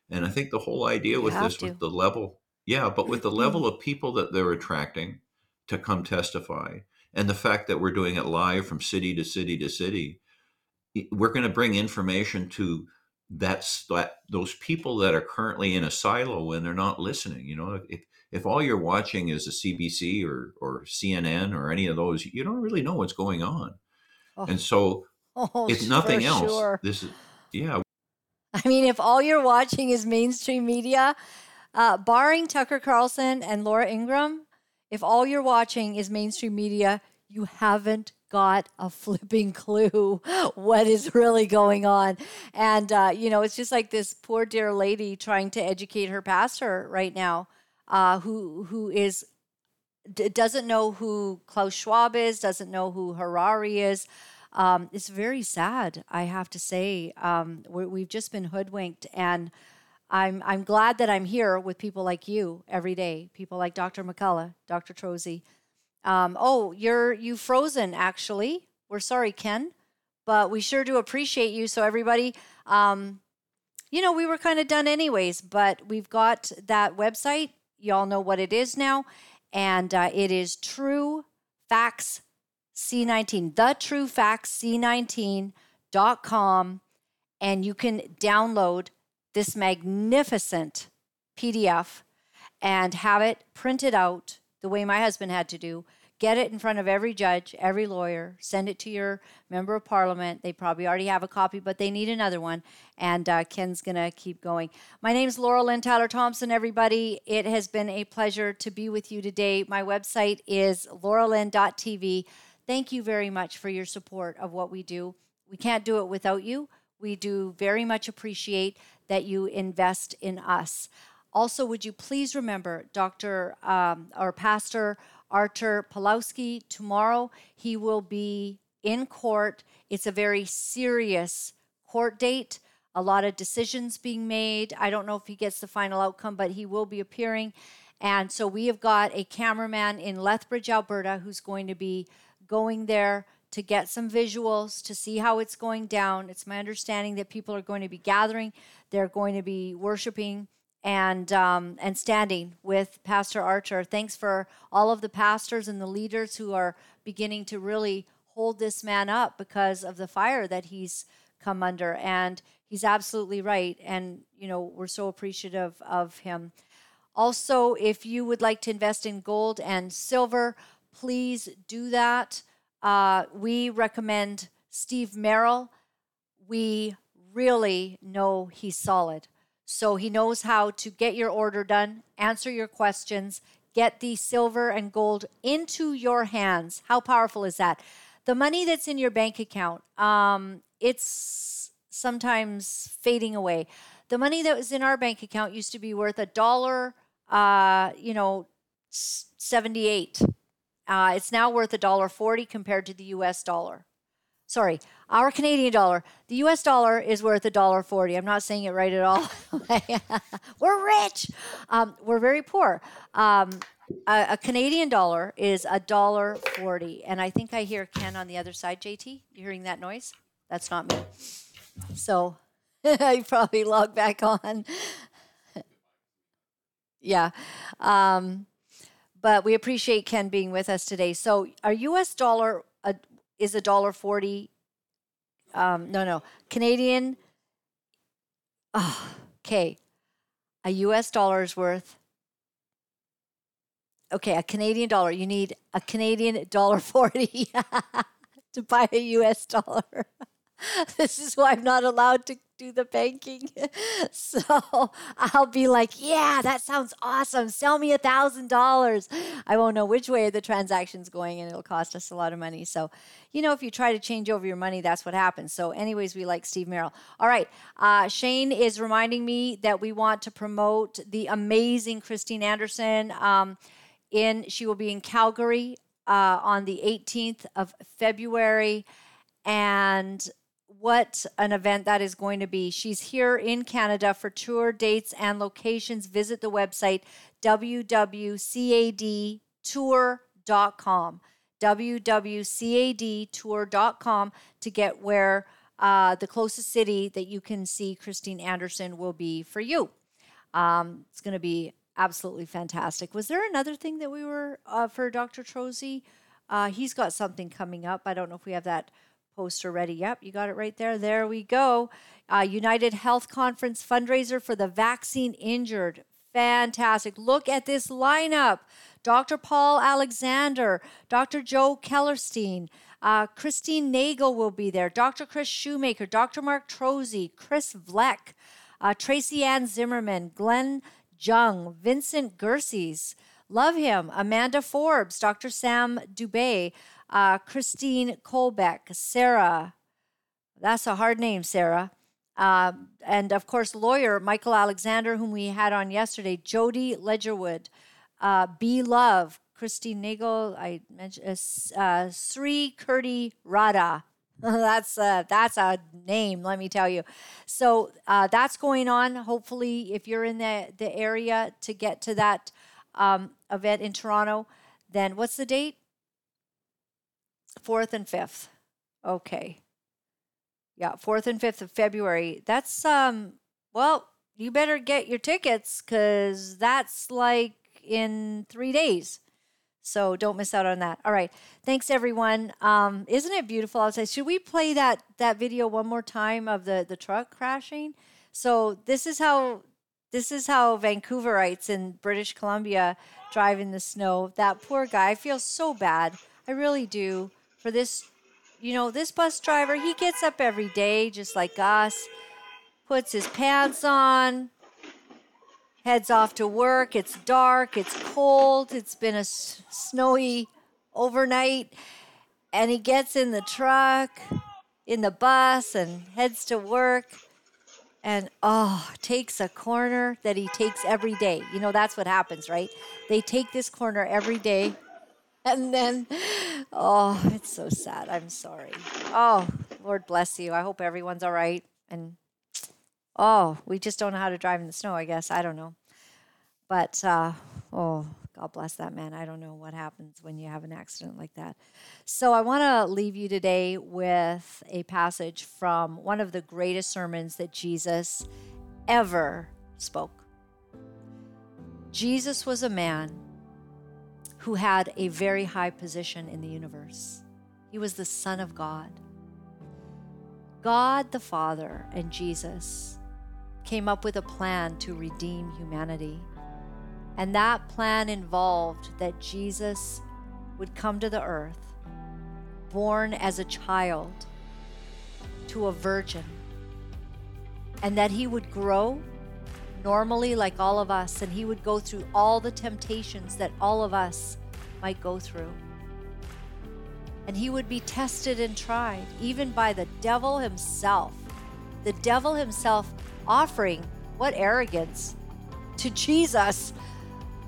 And I think the whole idea with this, with the level, yeah, but with the level of people that they're attracting to come testify, and the fact that we're doing it live from city to city to city, we're going to bring information to that's that those people that are currently in a silo and they're not listening. You know, if if all you're watching is a C B C or or C N N or any of those, you don't really know what's going on. Oh. And so, oh, if nothing else, sure. This is yeah. I mean, if all you're watching is mainstream media, uh, barring Tucker Carlson and Laura Ingraham. If all you're watching is mainstream media, you haven't got a flipping clue what is really going on. And, uh, you know, it's just like this poor dear lady trying to educate her pastor right now, uh, who who is d- doesn't know who Klaus Schwab is, doesn't know who Harari is. Um, it's very sad, I have to say. Um, we're, we've just been hoodwinked, and I'm I'm glad that I'm here with people like you every day, people like Doctor McCullough, Doctor Trozzi. Um, oh, you're you've frozen, actually. We're sorry, Ken, but we sure do appreciate you. So everybody, um, you know, we were kind of done anyways, but we've got that website. Y'all know what it is now, and uh, it is True Facts C nineteen, the True Facts C nineteen dot com, and you can download this magnificent P D F and have it printed out the way my husband had to do. Get it in front of every judge, every lawyer, send it to your member of parliament. They probably already have a copy, but they need another one. And uh, Ken's going to keep going. My name's Laura Lynn Tyler Thompson, everybody. It has been a pleasure to be with you today. My website is laura lynn dot t v. Thank you very much for your support of what we do. We can't do it without you. We do very much appreciate that you invest in us. Also, would you please remember Doctor Um, or Pastor Artur Pawlowski? Tomorrow he will be in court. It's a very serious court date. A lot of decisions being made. I don't know if he gets the final outcome, but he will be appearing. And so we have got a cameraman in Lethbridge, Alberta, who's going to be going there to get some visuals, to see how it's going down. It's my understanding that people are going to be gathering. They're going to be worshiping and um, and standing with Pastor Artur. Thanks for all of the pastors and the leaders who are beginning to really hold this man up because of the fire that he's come under. And he's absolutely right. And, you know, we're so appreciative of him. Also, if you would like to invest in gold and silver, please do that. Uh, we recommend Steve Merrill. We really know he's solid. So he knows how to get your order done, answer your questions, get the silver and gold into your hands. How powerful is that? The money that's in your bank account, um, it's sometimes fading away. The money that was in our bank account used to be worth a dollar, uh, you know, seventy-eight. Uh, it's now worth a dollar forty compared to the U S dollar. Sorry, our Canadian dollar. The U S dollar is worth a dollar forty. I'm not saying it right at all. We're rich. Um, we're very poor. Um, a, a Canadian dollar is a dollar forty. And I think I hear Ken on the other side. J T, you hearing that noise? That's not me. So I probably log back on. yeah. Um, but we appreciate Ken being with us today. So our U S dollar uh, is a dollar forty. Um, no, no. Canadian. Oh, okay. A U S dollar is worth. Okay. A Canadian dollar. You need a Canadian dollar forty to buy a U S dollar. This is why I'm not allowed to do the banking. So I'll be like, yeah, that sounds awesome. Sell me one thousand dollars. I won't know which way the transaction's going, and it'll cost us a lot of money. So, you know, if you try to change over your money, that's what happens. So anyways, we like Steve Merrill. All right. Uh, Shane is reminding me that we want to promote the amazing Christine Anderson. Um, in she will be in Calgary uh, on the eighteenth of February. And what an event that is going to be. She's here in Canada. For tour dates and locations, visit the website w w w dot c a d tour dot com, w w w dot c a d tour dot com, to get where uh, the closest city that you can see Christine Anderson will be for you. Um, it's going to be absolutely fantastic. Was there another thing that we were uh, for Doctor Trozzi? Uh, he's got something coming up. I don't know if we have that poster ready. Yep, you got it right there. There we go. Uh, United Health Conference fundraiser for the vaccine injured. Fantastic. Look at this lineup. Doctor Paul Alexander, Doctor Joe Kellerstein, uh, Christine Nagel will be there, Doctor Chris Shoemaker, Doctor Mark Trozzi, Chris Vleck, uh, Tracy Ann Zimmerman, Glenn Jung, Vincent Gerses, love him, Amanda Forbes, Doctor Sam Dubay, Uh, Christine Kolbeck, Sarah, that's a hard name, Sarah. Uh, and of course, lawyer Michael Alexander, whom we had on yesterday, Jody Ledgerwood, uh, B. Love, Christine Nagel, I mentioned, uh, Sri Kirti Rada. that's, a, that's a name, let me tell you. So uh, that's going on. Hopefully, if you're in the, the area to get to that um, event in Toronto, then what's the date? Fourth and fifth. Okay. Yeah, fourth and fifth of February. That's, um. well, you better get your tickets because that's like in three days. So don't miss out on that. All right. Thanks, everyone. Um, isn't it beautiful outside? Should we play that, that video one more time of the, the truck crashing? So this is how... This is how Vancouverites in British Columbia drive in the snow. That poor guy. I feel so bad. I really do. For this, you know, this bus driver, he gets up every day just like us, puts his pants on, heads off to work. It's dark. It's cold. It's been a s- snowy overnight. And he gets in the truck, in the bus, and heads to work. and, oh, takes a corner that he takes every day. You know, that's what happens, right? They take this corner every day, and then, oh, it's so sad. I'm sorry. Oh, Lord bless you. I hope everyone's all right. And, oh, we just don't know how to drive in the snow, I guess. I don't know. But, uh, oh, God bless that man. I don't know what happens when you have an accident like that. So I want to leave you today with a passage from one of the greatest sermons that Jesus ever spoke. Jesus was a man who had a very high position in the universe. He was the Son of God. God the Father and Jesus came up with a plan to redeem humanity. And that plan involved that Jesus would come to the earth, born as a child to a virgin, and that he would grow normally like all of us, and he would go through all the temptations that all of us might go through. And he would be tested and tried, even by the devil himself. The devil himself offering, what arrogance, to Jesus,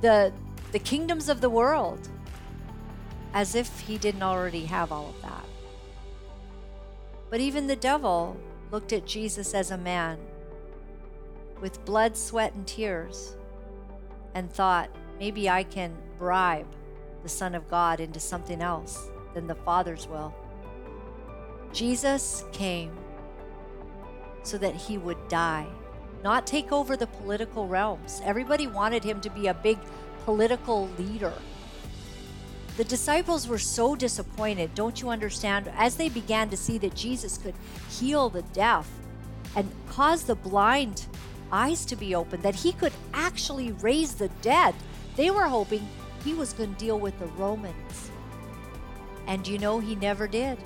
the the kingdoms of the world, as if he didn't already have all of that. But even the devil looked at Jesus as a man with blood, sweat, and tears, and thought, maybe I can bribe the Son of God into something else than the Father's will. Jesus came so that he would die, not take over the political realms. Everybody wanted him to be a big political leader. The disciples were so disappointed, don't you understand? As they began to see that Jesus could heal the deaf and cause the blind eyes to be opened, that he could actually raise the dead, they were hoping he was going to deal with the Romans. And you know, he never did.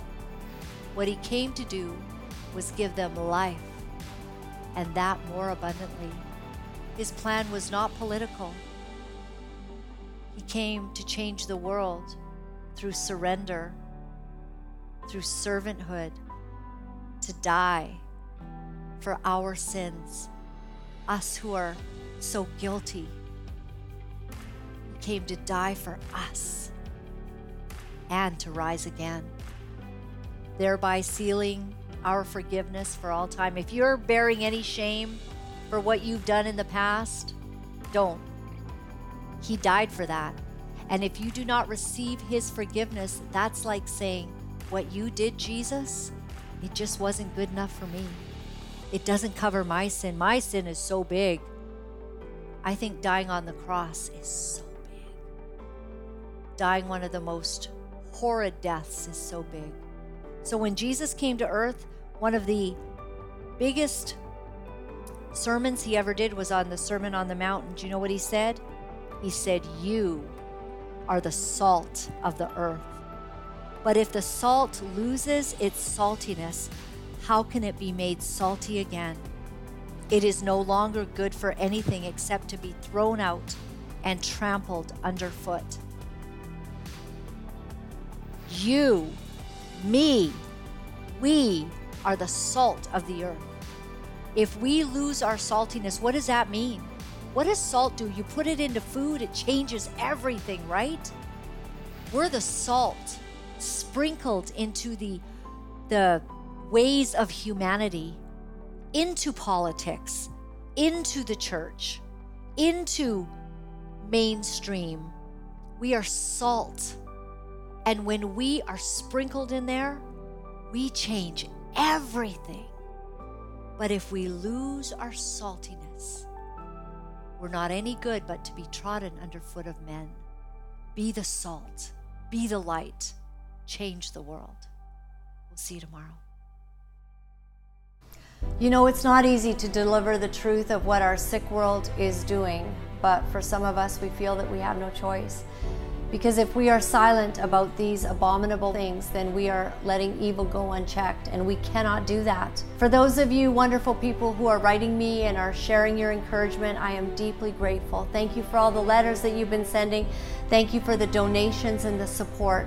What he came to do was give them life, and that more abundantly. His plan was not political. He came to change the world through surrender, through servanthood, to die for our sins, us who are so guilty. He came to die for us and to rise again, thereby sealing our forgiveness for all time. If you're bearing any shame for what you've done in the past, don't. He died for that. And if you do not receive his forgiveness, that's like saying, what you did, Jesus, it just wasn't good enough for me. It doesn't cover my sin. My sin is so big. I think dying on the cross is so big. Dying one of the most horrid deaths is so big. So when Jesus came to earth, one of the biggest sermons he ever did was on the Sermon on the Mount. Do you know what he said? He said, you are the salt of the earth. But if the salt loses its saltiness, how can it be made salty again? It is no longer good for anything except to be thrown out and trampled underfoot. You Me, we are the salt of the earth. If we lose our saltiness, what does that mean? What does salt do? You put it into food, it changes everything, right? We're the salt sprinkled into the, the ways of humanity, into politics, into the church, into mainstream. We are salt. And when we are sprinkled in there, we change everything. But if we lose our saltiness, we're not any good but to be trodden underfoot of men. Be the salt, be the light, change the world. We'll see you tomorrow. You know, it's not easy to deliver the truth of what our sick world is doing, but for some of us, we feel that we have no choice. Because if we are silent about these abominable things, then we are letting evil go unchecked, and we cannot do that. For those of you wonderful people who are writing me and are sharing your encouragement, I am deeply grateful. Thank you for all the letters that you've been sending. Thank you for the donations and the support.